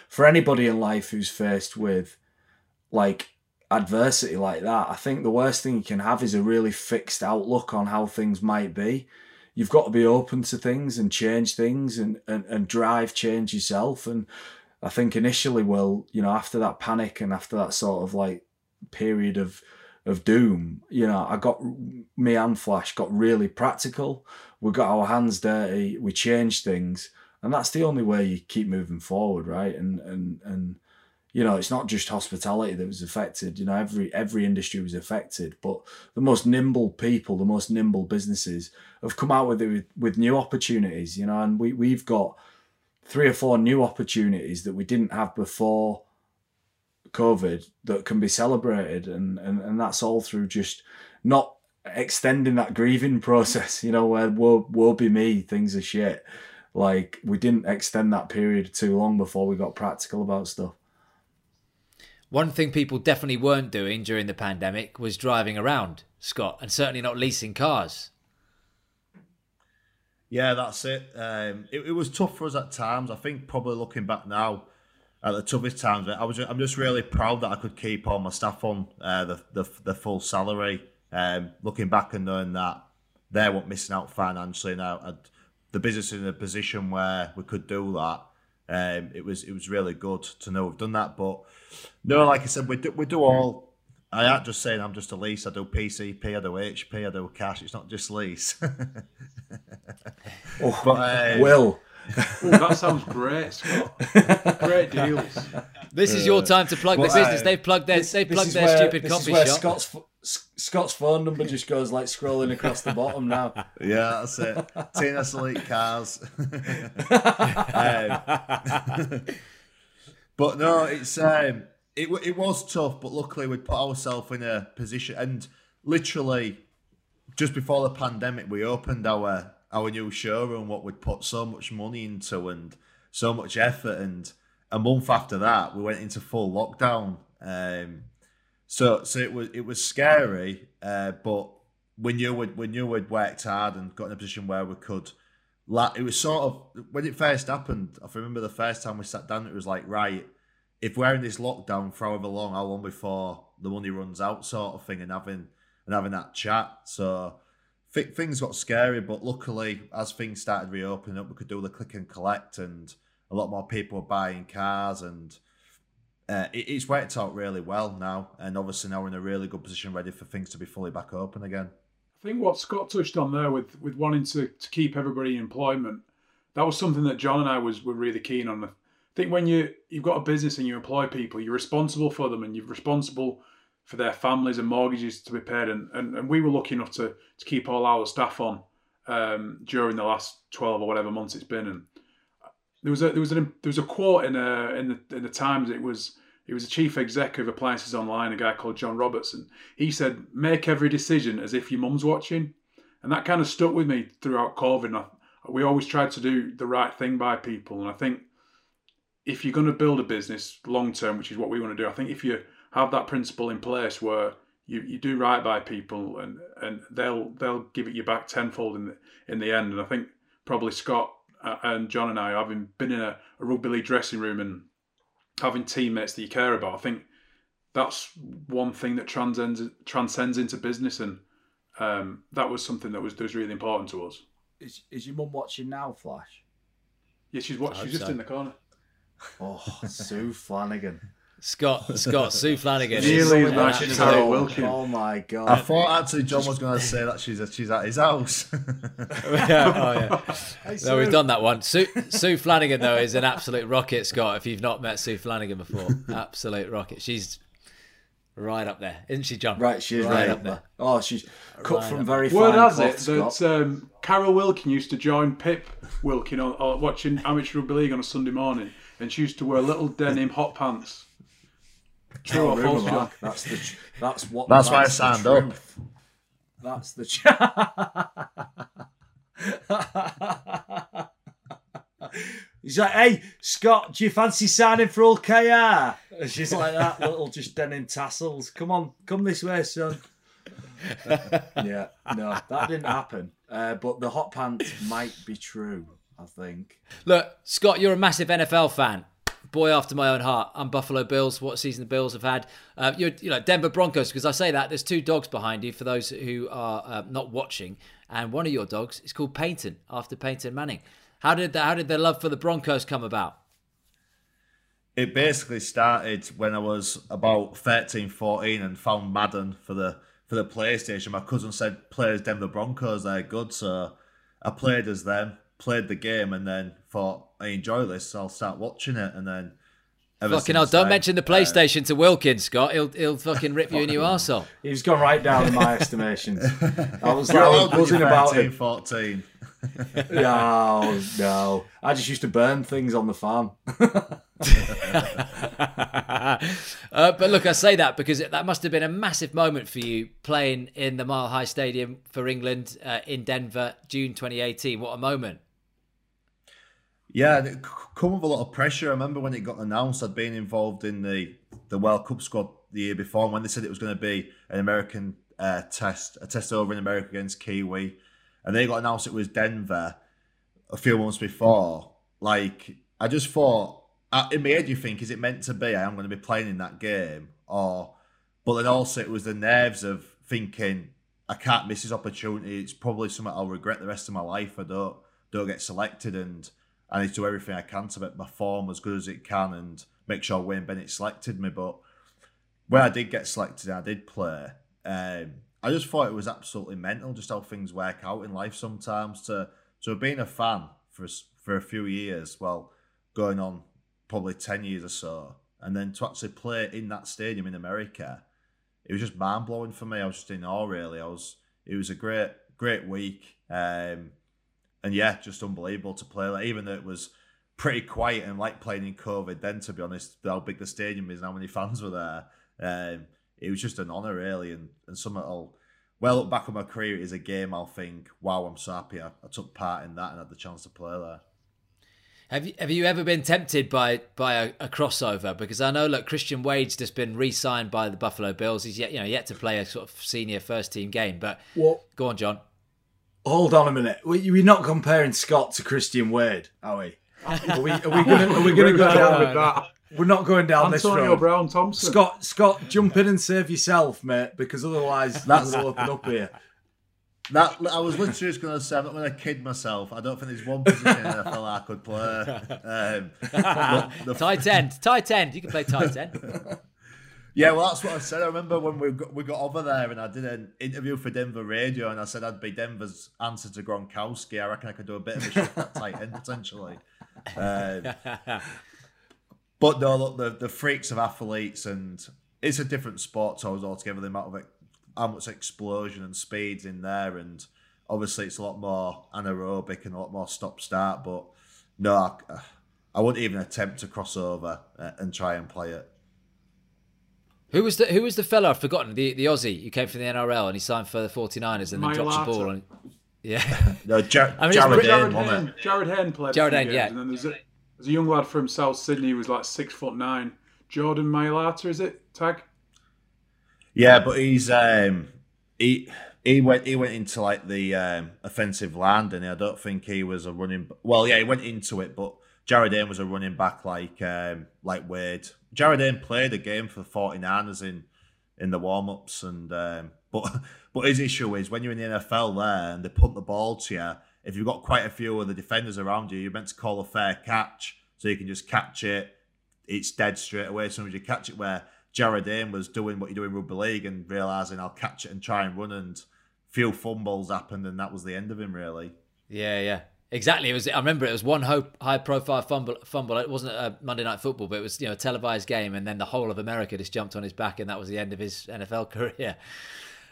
for anybody in life who's faced with like adversity like that, I think the worst thing you can have is a really fixed outlook on how things might be. You've got to be open to things and change things and, and, and drive change yourself. And I think initially, well, you know, after that panic and after that sort of like period of of doom, you know, I got, me and Flash got really practical. We got our hands dirty. We changed things. And that's the only way you keep moving forward, right? And and and you know, it's not just hospitality that was affected. You know, every every industry was affected. But the most nimble people, the most nimble businesses, have come out with it with, with new opportunities. You know, and we we've got three or four new opportunities that we didn't have before COVID that can be celebrated, and and and that's all through just not extending that grieving process. You know, where woe, woe be me, things are shit. like we didn't extend that period too long before we got practical about stuff. One thing people definitely weren't doing during the pandemic was driving around, Scott, and certainly not leasing cars. Yeah, that's it. Um, it, it was tough for us at times. I think probably looking back now, at the toughest times, I was. I'm just really proud that I could keep all my staff on uh, the, the the full salary. Um, looking back and knowing that they weren't missing out financially. Now I'd, the business is in a position where we could do that. Um, it was it was really good to know we've done that. But no, like I said, we do we do all. I ain't just saying I'm just a lease. I do P C P, I do H P, I do cash. It's not just lease. oh, but uh, Will. Oh, that sounds great, Scott. Great deals. This is your time to plug but, the business. Uh, they've plugged their, this, they've plugged their where, stupid this coffee is where shop. Scott's, Scott's phone number just goes like scrolling across the bottom now. Yeah, that's it. Tina Select Cars. um, but no, it's um, it it was tough, but luckily we put ourselves in a position. And literally, just before the pandemic, we opened our. our new showroom, what we'd put so much money into and so much effort, and a month after that we went into full lockdown. Um, so so it was it was scary, uh, but we knew we'd, we knew we'd worked hard and got in a position where we could. It was sort of when it first happened. I remember the first time we sat down, it was like, right, if we're in this lockdown for however long, how long before the money runs out, sort of thing, and having and having that chat. So. Things got scary, but luckily, as things started reopening up, we could do the click and collect, and a lot more people were buying cars, and uh, it, it's worked out really well now. And obviously, now we're in a really good position, ready for things to be fully back open again. I think what Scott touched on there with with wanting to, to keep everybody in employment, that was something that John and I was were really keen on. I think when you you've got a business and you employ people, you're responsible for them, and you're responsible. For their families and mortgages to be paid, and, and, and we were lucky enough to, to keep all our staff on um, during the last twelve or whatever months it's been. And there was a there was an there was a quote in a in the in the Times. It was it was a chief executive of Appliances Online, a guy called John Robertson. He said, "Make every decision as if your mum's watching," and that kind of stuck with me throughout COVID. I, we always tried to do the right thing by people, and I think if you're going to build a business long term, which is what we want to do, I think if you have that principle in place where you, you do right by people, and, and they'll they'll give it you back tenfold in the, in the end. And I think probably Scott and John and I, having been in a, a rugby league dressing room and having teammates that you care about, I think that's one thing that transcends transcends into business, and um, that was something that was, that was really important to us. Is is your mum watching now, Flash? Yeah, she's watching. She's just so. in the corner. Oh, Sue Flanagan. Scott, Scott, Sue Flanagan. Really is Jared Wilkin. Oh my God! I thought actually John was going to say that she's a, she's at his house. yeah, oh yeah. No, we've done that one. Sue, Sue Flanagan though is an absolute rocket, Scott. If you've not met Sue Flanagan before, absolute rocket. She's right up there, isn't she, John? Right, she's right, right up there. there. Oh, she's cut right from very fine cloth. Word has it that um, Carol Wilkin used to join Pip Wilkin on, on watching amateur rugby league on a Sunday morning, and she used to wear little denim hot pants. True or false, Jack? That's the. Tr- that's what. That's why I signed up. That's the. Tr- He's like, "Hey, Scott, do you fancy signing for Hull K R?" And she's like that, little just denim tassels. Come on, come this way, son. Yeah, no, that didn't happen. Uh, but the hot pants might be true. I think. Look, Scott, you're a massive N F L fan. Boy after my own heart. I'm Buffalo Bills. What season the Bills have had. Uh, you're, you know, Denver Broncos, because I say that. There's two dogs behind you for those who are uh, not watching. And one of your dogs is called Peyton, after Peyton Manning. How did the, how did their love for the Broncos come about? It basically started when I was about thirteen, fourteen and found Madden for the for the PlayStation. My cousin said, play as Denver Broncos. They're good. So I played as them, played the game, and then thought, I enjoy this, so I'll start watching it, and then fucking hell, don't then, mention the PlayStation uh, to Wilkins, Scott. He'll he'll fucking rip you in your arsehole. He's gone right down in my estimations. I was like buzzing about it. fourteen No, no. I just used to burn things on the farm. uh, but look, I say that because that must have been a massive moment for you playing in the Mile High Stadium for England uh, in Denver, June twenty eighteen. What a moment. Yeah, it come with a lot of pressure. I remember when it got announced, I'd been involved in the, the World Cup squad the year before, and when they said it was going to be an American uh, test, a test over in America against Kiwi, and they got announced it was Denver a few months before. Like, I just thought, in my head you think, is it meant to be I am going to be playing in that game? Or, but then also it was the nerves of thinking, I can't miss this opportunity. It's probably something I'll regret the rest of my life. I don't don't get selected, and I need to do everything I can to make my form as good as it can and make sure Wayne Bennett selected me. But when I did get selected and I did play, um, I just thought it was absolutely mental just how things work out in life sometimes. To, to have been a fan for, for a few years, well, going on probably ten years or so, and then to actually play in that stadium in America, it was just mind-blowing for me. I was just in awe, really. I was. It was a great, great week. Um, And yeah, just unbelievable to play. Like, even though it was pretty quiet and like playing in COVID then, to be honest, how big the stadium is and how many fans were there. Um, it was just an honour, really. And, and something I'll, well, look back on my career, it is a game I'll think, wow, I'm so happy I, I took part in that and had the chance to play there. Have you, have you ever been tempted by by a, a crossover? Because I know, look, Christian Wade's just been re-signed by the Buffalo Bills. He's yet, you know, yet to play a sort of senior first-team game. But what? Go on, John. Hold on a minute. We're not comparing Scott to Christian Wade, are we? Are we, are we going to go down with that? We're not going down Antonio this road. Antonio Brown Thompson. Scott, Scott, jump in and save yourself, mate, because otherwise that's all open up here. That I was literally just going to say, I'm not going to kid myself. I don't think there's one position in the N F L I could play. Um, the, tight end. Tight end. You can play tight end. Yeah, well, that's what I said. I remember when we got, we got over there and I did an interview for Denver Radio, and I said I'd be Denver's answer to Gronkowski. I reckon I could do a bit of a shift at tight end, potentially. Um, but no, look, the, the freaks of athletes, and it's a different sport altogether, the amount of how much explosion and speed's in there, and obviously it's a lot more anaerobic and a lot more stop-start, but no, I, I wouldn't even attempt to cross over and try and play it. Who was the who was the fella? I've forgotten. The the Aussie who came from the N R L and he signed for the forty-niners and then dropped the ball. And, yeah. No, Jar- I mean, Jared Hayne, wasn't it? Jared Hayne played. Jared Hayne, yeah. And then there's a, there's a young lad from South Sydney who was like six foot nine. Jordan Mailata, is it? Tag. Yeah, but he's um he he went he went into like the um, offensive line, and I don't think he was a running. Well, yeah, he went into it, but Jared Hayne was a running back like um, like Wade. Jared Hayne played a game for the forty-niners in, in the warm-ups, and um, but but his issue is when you're in the N F L there and they pump the ball to you, if you've got quite a few of the defenders around you, you're meant to call a fair catch, so you can just catch it. It's dead straight away. Sometimes you catch it where Jared Hayne was doing what you do in rugby league and realising I'll catch it and try and run, and a few fumbles happened and that was the end of him, really. Yeah, yeah. Exactly. It was. I remember it was one high-profile fumble. Fumble. It wasn't a Monday Night Football, but it was, you know, a televised game, and then the whole of America just jumped on his back, and that was the end of his N F L career.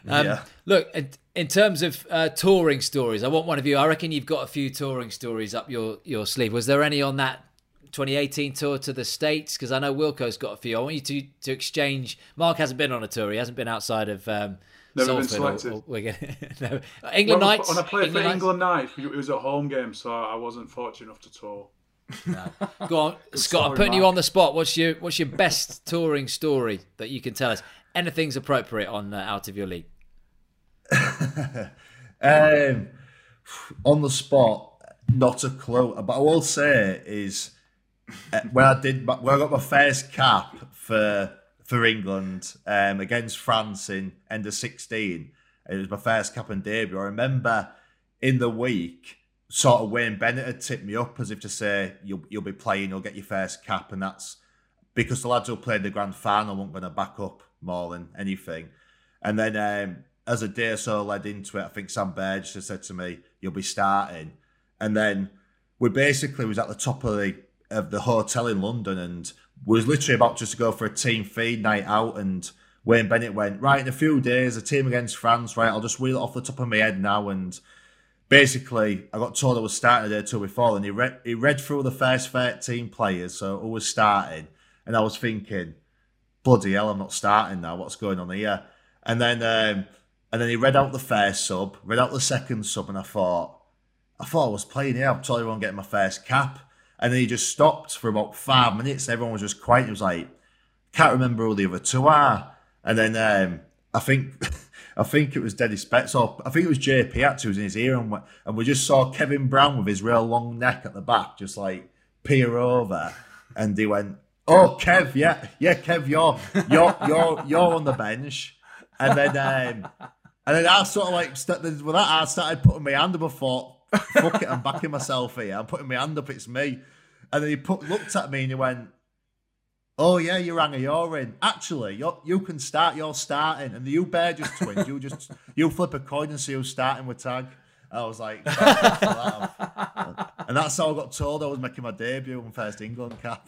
Um, yeah. Look, in terms of uh, touring stories, I want one of you. I reckon you've got a few touring stories up your, your sleeve. Was there any on that twenty eighteen tour to the States? Because I know Wilco's got a few. I want you to to exchange. Mark hasn't been on a tour. He hasn't been outside of. Um, Never been selected. Or, or, no. England well, Knights. When I played England for England Knights, it was a home game, so I wasn't fortunate enough to tour. No. Go on, Scott. Sorry, I'm putting Mark. You on the spot. What's your What's your best touring story that you can tell us? Anything's appropriate on uh, Out of Your League. um, on the spot, not a clue. But I will say is uh, when I did my, when I got my first cap for. For England um, against France in end of sixteen, it was my first cap and debut. I remember in the week, sort of Wayne Bennett had tipped me up as if to say you'll you'll be playing, you'll get your first cap, and that's because the lads who played the grand final weren't going to back up more than anything. And then um, as a day or so led into it, I think Sam Burgess had said to me, "You'll be starting." And then we basically was at the top of the of the hotel in London and. Was literally about just to go for a team feed night out, and Wayne Bennett went, right, in a few days, a team against France, right, I'll just wheel it off the top of my head now. And basically, I got told I was starting there till before, and he read, he read through the first thirteen players, so who was starting, and I was thinking, bloody hell, I'm not starting now, what's going on here? And then um, and then he read out the first sub, read out the second sub, and I thought, I thought I was playing here, I'm totally wrong getting my first cap. And then he just stopped for about five minutes. Everyone was just quiet. He was like, can't remember who the other two are. And then um, I think I think it was Dennis Spetz. I think it was J P actually, who was in his ear. And we, and we just saw Kevin Brown with his real long neck at the back, just like peer over. And he went, oh, Kev, yeah, yeah, Kev, you're, you're, you're, you're on the bench. And then um, and then I sort of like, started, with that, I started putting my hand up. I thought, fuck it, I'm backing myself here. I'm putting my hand up, it's me. And then he put, looked at me and he went, oh, yeah, you're Ranger, you're in. Actually, you're, you can start, you're starting. And the you bear just twins, you just, you flip a coin and see who's starting with tag. I was like, that. And that's how I got told I was making my debut on First England cap.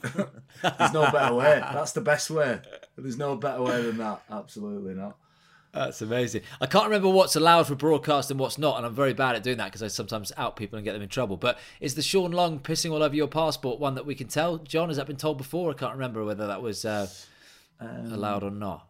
There's no better way. That's the best way. There's no better way than that. Absolutely not. That's amazing. I can't remember what's allowed for broadcast and what's not, and I'm very bad at doing that because I sometimes out people and get them in trouble. But is the Sean Long pissing all over your passport one that we can tell? John, has that been told before? I can't remember whether that was uh, um, allowed or not.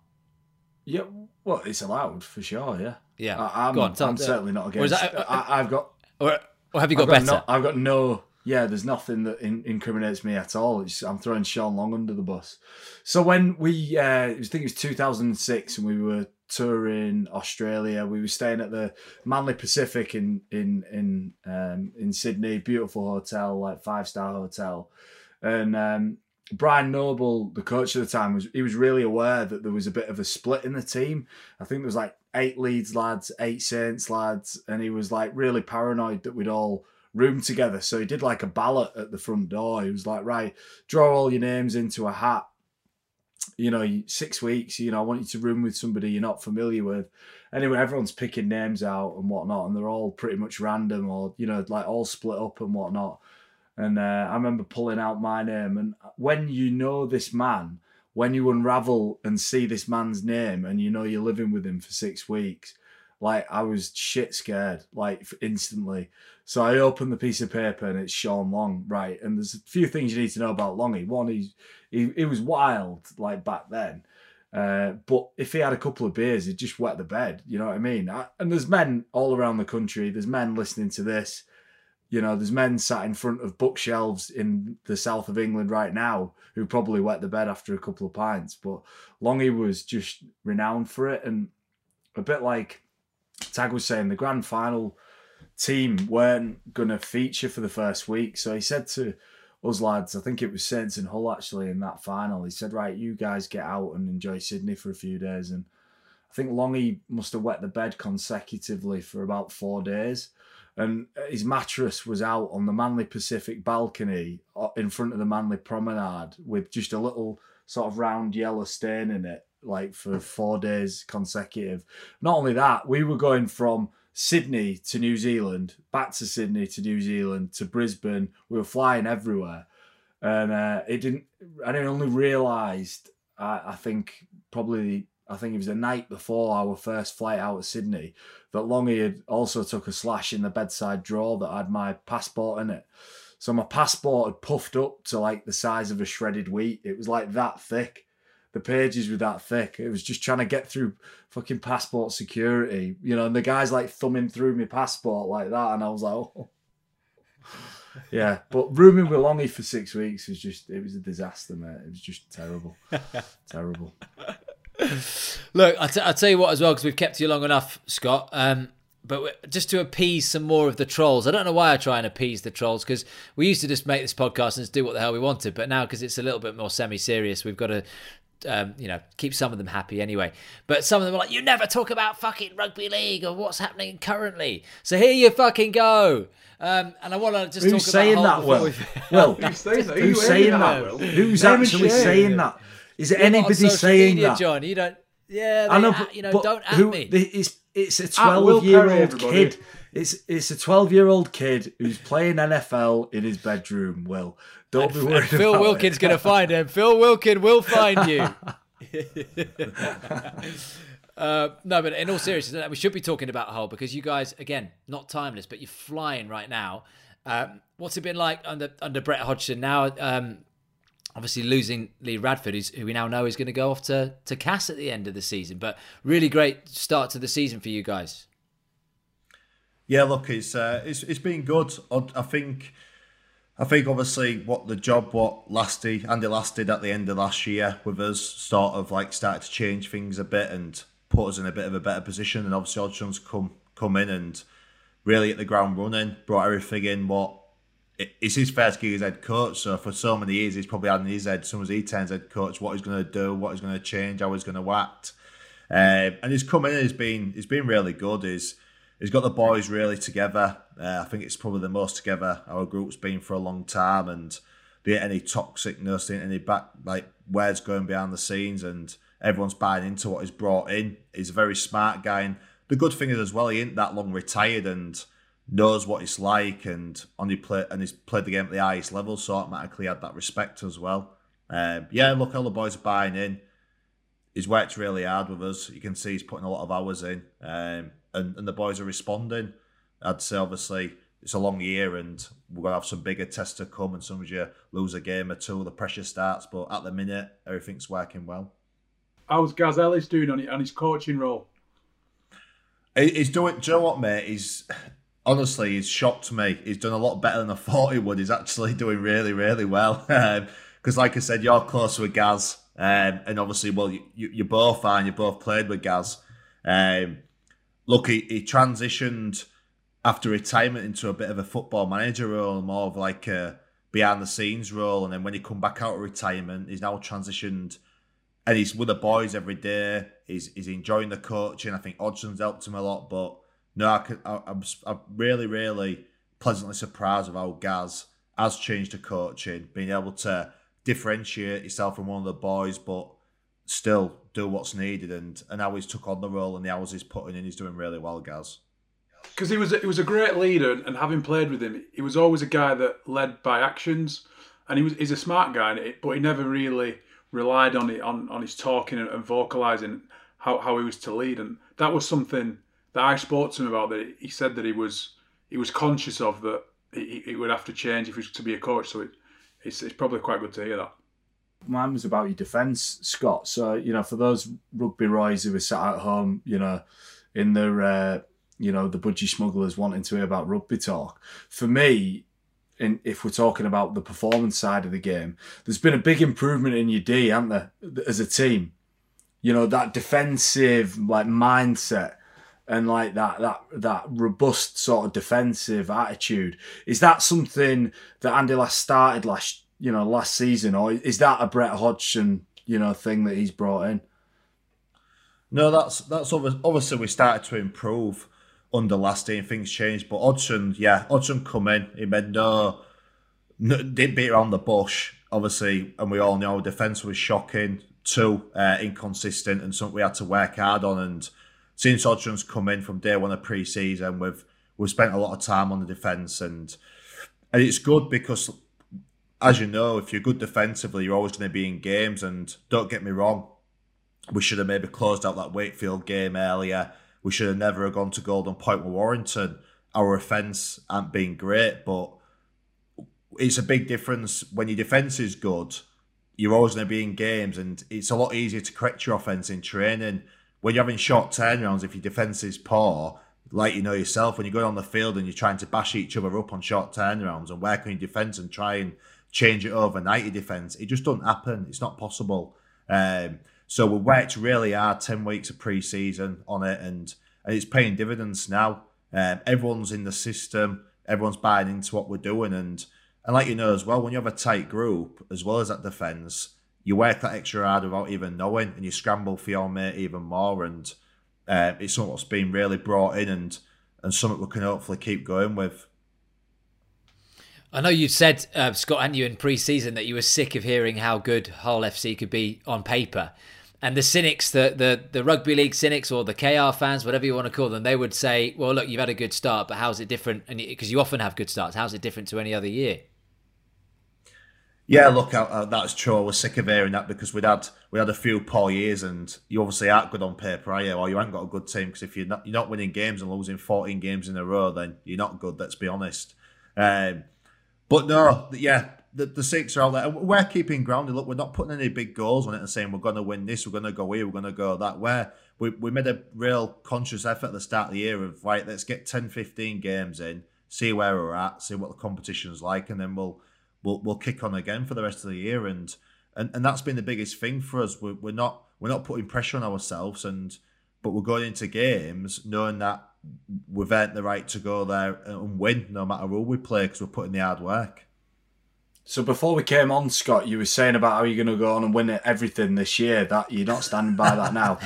Yeah, well, it's allowed for sure, yeah. Yeah, I, I'm, Go on, tell, I'm certainly not against that, uh, I, I've got... Or, or have you got, got better? No, I've got no... Yeah, there's nothing that in, incriminates me at all. It's, I'm throwing Sean Long under the bus. So when we... Uh, I think it was two thousand six and we were touring Australia. We were staying at the Manly Pacific in in in um, in Sydney, beautiful hotel, like five star hotel. And um, Brian Noble, the coach at the time, was he was really aware that there was a bit of a split in the team. I think there was like eight Leeds lads, eight Saints lads, and he was like really paranoid that we'd all room together. So he did like a ballot at the front door. He was like, right, draw all your names into a hat. You know, six weeks, you know, I want you to room with somebody you're not familiar with. Anyway, everyone's picking names out and whatnot, and they're all pretty much random or, you know, like all split up and whatnot. And uh, I remember pulling out my name. And when you know this man, when you unravel and see this man's name and you know you're living with him for six weeks, like I was shit scared, like instantly. So I opened the piece of paper and it's Sean Long, right? And there's a few things you need to know about Longy. One, he's, he he was wild like back then, uh, but if he had a couple of beers, he'd just wet the bed. You know what I mean? I, and there's men all around the country. There's men listening to this. You know, there's men sat in front of bookshelves in the south of England right now who probably wet the bed after a couple of pints. But Longy was just renowned for it, and a bit like Tag was saying, the grand final team weren't going to feature for the first week. So he said to us lads, I think it was Saints and Hull actually in that final, he said, right, you guys get out and enjoy Sydney for a few days. And I think Longy must have wet the bed consecutively for about four days. And his mattress was out on the Manly Pacific balcony in front of the Manly Promenade with just a little sort of round yellow stain in it, like for four days consecutive. Not only that, we were going from Sydney to New Zealand, back to Sydney to New Zealand to Brisbane. We were flying everywhere, and uh, it didn't. I didn't only realised. I, I think probably I think it was the night before our first flight out of Sydney that Longy had also took a slash in the bedside drawer that had my passport in it. So my passport had puffed up to like the size of a shredded wheat. It was like that thick. The pages were that thick. It was just trying to get through fucking passport security, you know, and the guy's like thumbing through my passport like that. And I was like, oh. Yeah. But rooming with Longy for six weeks was just, it was a disaster, mate. It was just terrible. Terrible. Look, I t- I'll tell you what as well, because we've kept you long enough, Scott. Um, But just to appease some more of the trolls, I don't know why I try and appease the trolls, because we used to just make this podcast and just do what the hell we wanted. But now, because it's a little bit more semi-serious, we've got to... Um, you know, keep some of them happy anyway. But some of them are like, you never talk about fucking rugby league or what's happening currently. So here you fucking go. Um, and I want to just who's talk saying about that, Will? Well, who's saying that? Who's saying that? Will? Who's actually saying that? Is it anybody saying media, that? John, you don't. Yeah, they, I know, but, you know, don't at who, me. It's it's a twelve-year-old kid. It's it's a twelve-year-old kid who's playing N F L in his bedroom. Will. Don't and, be worried. Phil about Wilkin's going to find him. Phil Wilkin will find you. uh, no, but in all seriousness, we should be talking about Hull because you guys, again, not timeless, but you're flying right now. Um, what's it been like under under Brett Hodgson now? Um, obviously losing Lee Radford, who we now know is going to go off to, to Cass at the end of the season. But really great start to the season for you guys. Yeah, look, it's uh, it's it's been good. I think... I think obviously what the job what Lasty, Andy Last did at the end of last year with us sort of like started to change things a bit and put us in a bit of a better position, and obviously Hodgson's come come in and really hit the ground running, brought everything in what it's his first gig as head coach, so for so many years he's probably had in his head as soon as he turns head coach what he's going to do, what he's going to change, how he's going to act, um, and he's come in and he's been he's been really good. He's He's got the boys really together. Uh, I think it's probably the most together our group's been for a long time, and there ain't any toxicness, there ain't any back like words going behind the scenes, and everyone's buying into what he's brought in. He's a very smart guy, and the good thing is as well he ain't that long retired and knows what it's like, and only play and he's played the game at the highest level, so automatically had that respect as well. Um, yeah, look, all the boys are buying in. He's worked really hard with us. You can see he's putting a lot of hours in. Um, And, and the boys are responding. I'd say obviously it's a long year and we're going to have some bigger tests to come, and sometimes you lose a game or two, the pressure starts, but at the minute everything's working well. How's Gaz Ellis doing on, it, on his coaching role? He, he's doing, do you know what mate, he's honestly he's shocked me. He's done a lot better than I thought he would. He's actually doing really really well, because like I said, you're close with Gaz, um, and obviously well you, you, you both are and you both played with Gaz. Um Look, he, he transitioned after retirement into a bit of a football manager role, more of like a behind-the-scenes role. And then when he come back out of retirement, he's now transitioned and he's with the boys every day. He's, he's enjoying the coaching. I think Hodgson's helped him a lot. But no, I could, I, I'm, I'm really, really pleasantly surprised with how Gaz has changed the coaching, being able to differentiate himself from one of the boys, but still do what's needed, and, and how he's took on the role and the hours he's putting in, he's doing really well, Gaz. Because he was, he was a great leader, and having played with him, he was always a guy that led by actions, and he was he's a smart guy, but he never really relied on it on, on his talking and, and vocalising how, how he was to lead, and that was something that I spoke to him about, that he said that he was he was conscious of, that he, he would have to change if he was to be a coach, so it, it's, it's probably quite good to hear that. Mine was about your defence, Scott. So, you know, for those rugby roys who were sat at home, you know, in their, uh, you know, the budgie smugglers wanting to hear about rugby talk. For me, in, if we're talking about the performance side of the game, there's been a big improvement in your D, hasn't there, as a team? You know, that defensive, like, mindset and, like, that, that, that robust sort of defensive attitude. Is that something that Andy Last started last year? You know, last season, or is that a Brett Hodgson, you know, thing that he's brought in? No, that's that's obviously we started to improve under last year and things changed. But Hodgson, yeah, Hodgson come in, he made no, no didn't beat around the bush, obviously, and we all know our defence was shocking, too uh, inconsistent, and something we had to work hard on. And since Hodgson's come in from day one of pre-season, we've we've spent a lot of time on the defence, and and it's good because, as you know, if you're good defensively, you're always going to be in games. And don't get me wrong, we should have maybe closed out that Wakefield game earlier. We should have never have gone to Golden Point with Warrington. Our offence hasn't been great, but it's a big difference when your defence is good. You're always going to be in games, and it's a lot easier to correct your offence in training. When you're having short turnarounds, if your defence is poor, like you know yourself, when you're going on the field and you're trying to bash each other up on short turnarounds and work on your defence and try and change it overnight, your defence, it just doesn't happen. It's not possible. Um, so we worked really hard, ten weeks of pre-season on it, and, and it's paying dividends now. Um, everyone's in the system. Everyone's buying into what we're doing. And, and like you know as well, when you have a tight group, as well as that defence, you work that extra hard without even knowing, and you scramble for your mate even more. And uh, it's something that's been really brought in, and, and something we can hopefully keep going with. I know you said, uh, Scott, and you in pre-season that you were sick of hearing how good Hull F C could be on paper. And the cynics, the, the the rugby league cynics or the K R fans, whatever you want to call them, they would say, well, look, you've had a good start, but how's it different? And because you often have good starts, how's it different to any other year? Yeah, look, I, I, that's true. I was sick of hearing that because we'd had we had a few poor years, and you obviously aren't good on paper, are you? Or you haven't got a good team, because if you're not, you're not winning games and losing fourteen games in a row, then you're not good, let's be honest. Um But no, yeah, the, the six are all there. We're keeping grounded. Look, we're not putting any big goals on it and saying we're going to win this, we're going to go here, we're going to go that. Where we, we made a real conscious effort at the start of the year of, right, let's get ten, fifteen games in, see where we're at, see what the competition's like, and then we'll we'll we'll kick on again for the rest of the year. And and, and that's been the biggest thing for us. We're, we're not we're not putting pressure on ourselves, and but we're going into games knowing that we've earned the right to go there and win no matter who we play, because we're putting the hard work. So before we came on, Scott, you were saying about how you're going to go on and win everything this year. That you're not standing by that now.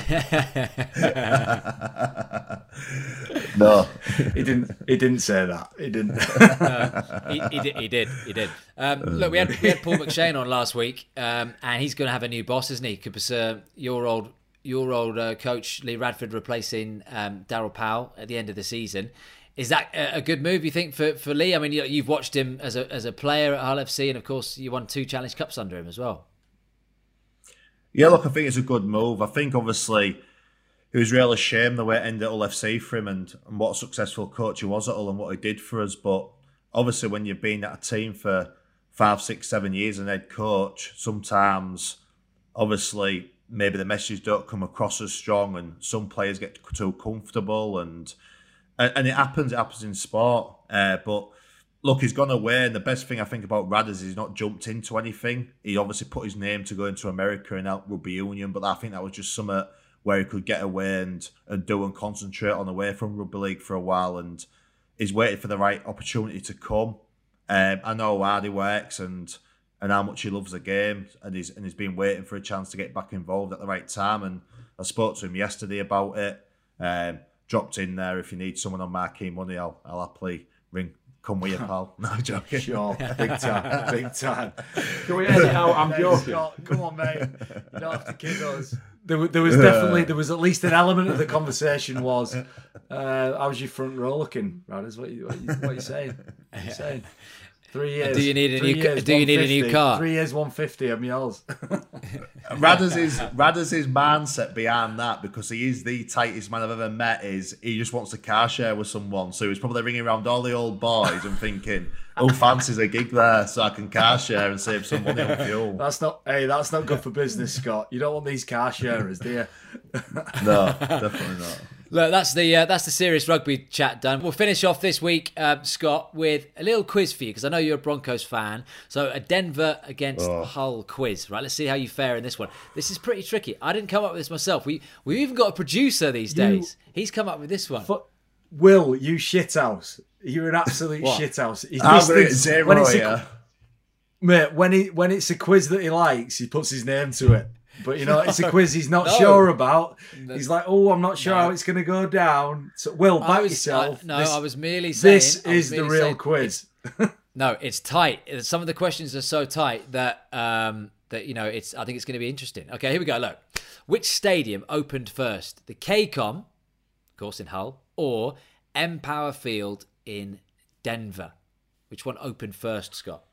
No, he didn't. He didn't say that. He didn't. No, he, he did. He did. He did. Um, look, we had we had Paul McShane on last week, um, and he's going to have a new boss, isn't he? Because uh, your old your old uh, coach Lee Radford replacing um, Daryl Powell at the end of the season. Is that a good move, you think, for, for Lee? I mean, you've watched him as a as a player at Hull F C, and of course, you won two Challenge Cups under him as well. Yeah, look, I think it's a good move. I think, obviously, it was really a shame the way it ended at Hull F C for him, and, and what a successful coach he was at Hull and what he did for us. But obviously, when you've been at a team for five, six, seven years and head coach, sometimes, obviously, maybe the messages don't come across as strong, and some players get too comfortable, and... And it happens, it happens in sport. Uh, but look, he's gone away. And the best thing I think about Rad is he's not jumped into anything. He obviously put his name to go into America and help rugby union. But I think that was just something where he could get away and, and do and concentrate on away from rugby league for a while. And he's waited for the right opportunity to come. Um, I know how hard he works and and how much he loves the game. And he's, and he's been waiting for a chance to get back involved at the right time. And I spoke to him yesterday about it. Um, Dropped in there. If you need someone on marquee money, I'll I'll happily ring. Come with you, pal. No joking. Sure, big time, big time. Can we edit out? I'm joking. Come on, mate. You don't have to kid us. There, there was definitely there was at least an element of the conversation was, uh, how's your front row looking, Raders? What you what you, what you saying? What you saying? Three years. Do you need a new? Years, do you need a new car? Three years, one fifty. I'm yours. Radders is Radders is mindset behind that, because he is the tightest man I've ever met. Is he just wants a car share with someone? So he's probably ringing around all the old boys and thinking, "Who fancies a gig there so I can car share and save some money on fuel?" That's not. Hey, that's not good for business, Scott. You don't want these car sharers, do you? No, definitely not. Look, that's the uh, that's the serious rugby chat done. We'll finish off this week, um, Scott, with a little quiz for you, because I know you're a Broncos fan. So a Denver against oh. Hull quiz, right? Let's see how you fare in this one. This is pretty tricky. I didn't come up with this myself. We we even got a producer these days. You, He's come up with this one. Will, you shithouse. You're an absolute shithouse. I'm going to zero here. Yeah. Mate, when, he, when it's a quiz that he likes, he puts his name to it. But, you know, it's a quiz he's not no. sure about. No. He's like, oh, I'm not sure no. how it's going to go down. So, Will, back was, yourself. I, no, this, I was merely saying... This is the real saying, quiz. It's, no, it's tight. Some of the questions are so tight that, um, that you know, it's. I think it's going to be interesting. Okay, here we go. Look, which stadium opened first? The K C O M, of course, in Hull, or Empower Field in Denver? Which one opened first, Scott?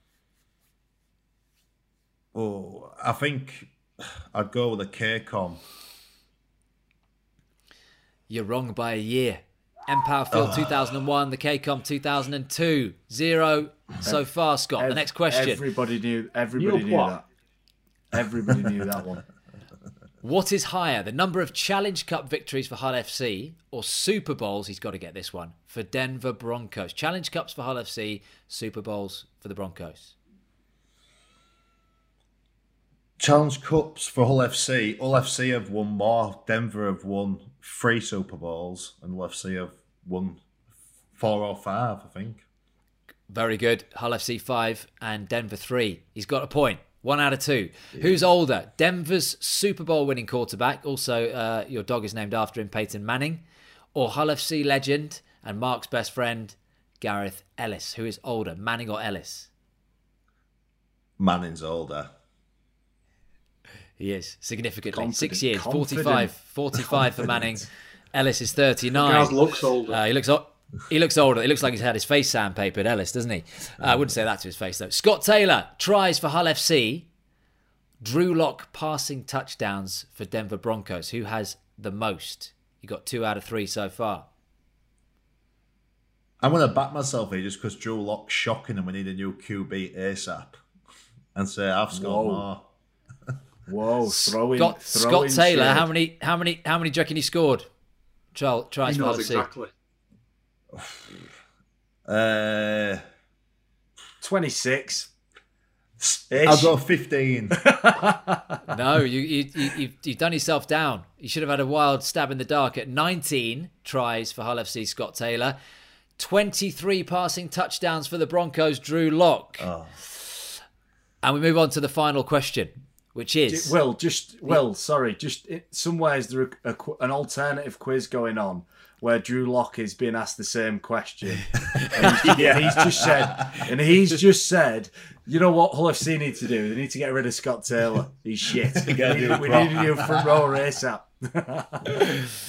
Oh, I think... I'd go with a K C O M. You're wrong by a year. Empower Field oh. two thousand one, the K C O M two thousand two. Zero so far, Scott. Ev- the next question. Everybody knew. Everybody knew, knew that. Everybody knew that one. What is higher, the number of Challenge Cup victories for Hull F C or Super Bowls? He's got to get this one for Denver Broncos. Challenge Cups for Hull F C, Super Bowls for the Broncos. Challenge Cups for Hull F C. Hull F C have won more. Denver have won three Super Bowls, and Hull F C have won four or five, I think. Very good. Hull F C five and Denver three. He's got a point. One out of two. Yeah. Who's older? Denver's Super Bowl winning quarterback, also uh, your dog is named after him, Peyton Manning, or Hull F C legend and Mark's best friend, Gareth Ellis. Who is older, Manning or Ellis? Manning's older. He is, significantly. Confident. Six years, Confident. forty-five, forty-five for Manning. Ellis is thirty-nine. Gareth looks older. Uh, he, looks, he looks older. He looks like he's had his face sandpapered, Ellis, doesn't he? Uh, I wouldn't say that to his face, though. Scott Taylor tries for Hull F C. Drew Lock passing touchdowns for Denver Broncos. Who has the most? You got two out of three so far. I'm going to back myself here just because Drew Lock's shocking and we need a new Q B ASAP. And say, I've scored more. Whoa! Throw in, Scott, throw Scott in Taylor, shade. how many, how many, how many do you reckon he scored? Charles, tries exactly. Uh, twenty-six. I'll go fifteen. No, you, you, you, you've, you've done yourself down. You should have had a wild stab in the dark at nineteen tries for Hull F C Scott Taylor. twenty-three passing touchdowns for the Broncos, Drew Lock. Oh. And we move on to the final question, which is... Well, just well, sorry. Just in some ways, there's an alternative quiz going on where Drew Lock is being asked the same question. And he's, yeah. he's just said, and he's just said, you know what Hull F C need to do? They need to get rid of Scott Taylor. He's shit. we need, we need a new front row ASAP.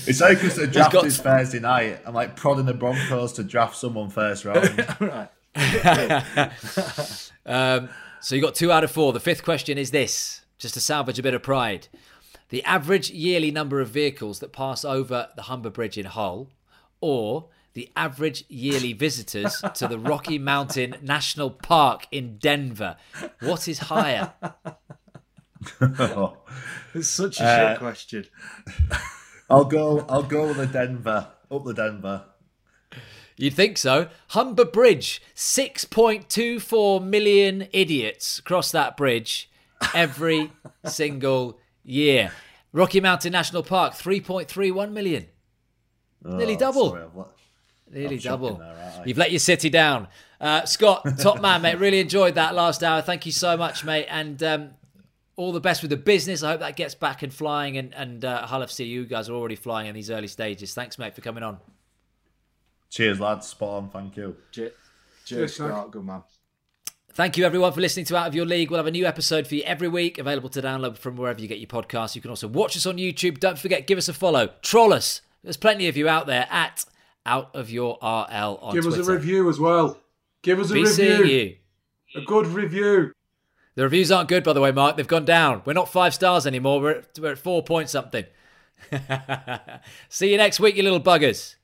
It's like because the draft is to... Thursday night. I'm like prodding the Broncos to draft someone first round. Right. um, so you got two out of four. The fifth question is this, just to salvage a bit of pride. The average yearly number of vehicles that pass over the Humber Bridge in Hull, or the average yearly visitors to the Rocky Mountain National Park in Denver. What is higher? It's such a uh, shit question. I'll go. I'll go with the Denver. Up the Denver. You'd think so. Humber Bridge. Six point two four million idiots cross that bridge every single year. Rocky Mountain National Park. Three point three one million. Oh, nearly double. Sorry, nearly I'm double. There, right? You've let your city down, uh, Scott. Top man, mate. Really enjoyed that last hour. Thank you so much, mate. And. Um, All the best with the business. I hope that gets back and flying. And, and uh, Hull F C, you guys are already flying in these early stages. Thanks, mate, for coming on. Cheers, lads. Spot on. Thank you. Cheers, Cheers Scott. Good man. Thank you, everyone, for listening to Out of Your League. We'll have a new episode for you every week, available to download from wherever you get your podcasts. You can also watch us on YouTube. Don't forget, give us a follow. Troll us. There's plenty of you out there at Out of Your R L on Give Twitter. Us a review as well. Give us a B C U. Review. A good review. The reviews aren't good, by the way, Mark. They've gone down. We're not five stars anymore. We're at, we're at four point something. See you next week, you little buggers.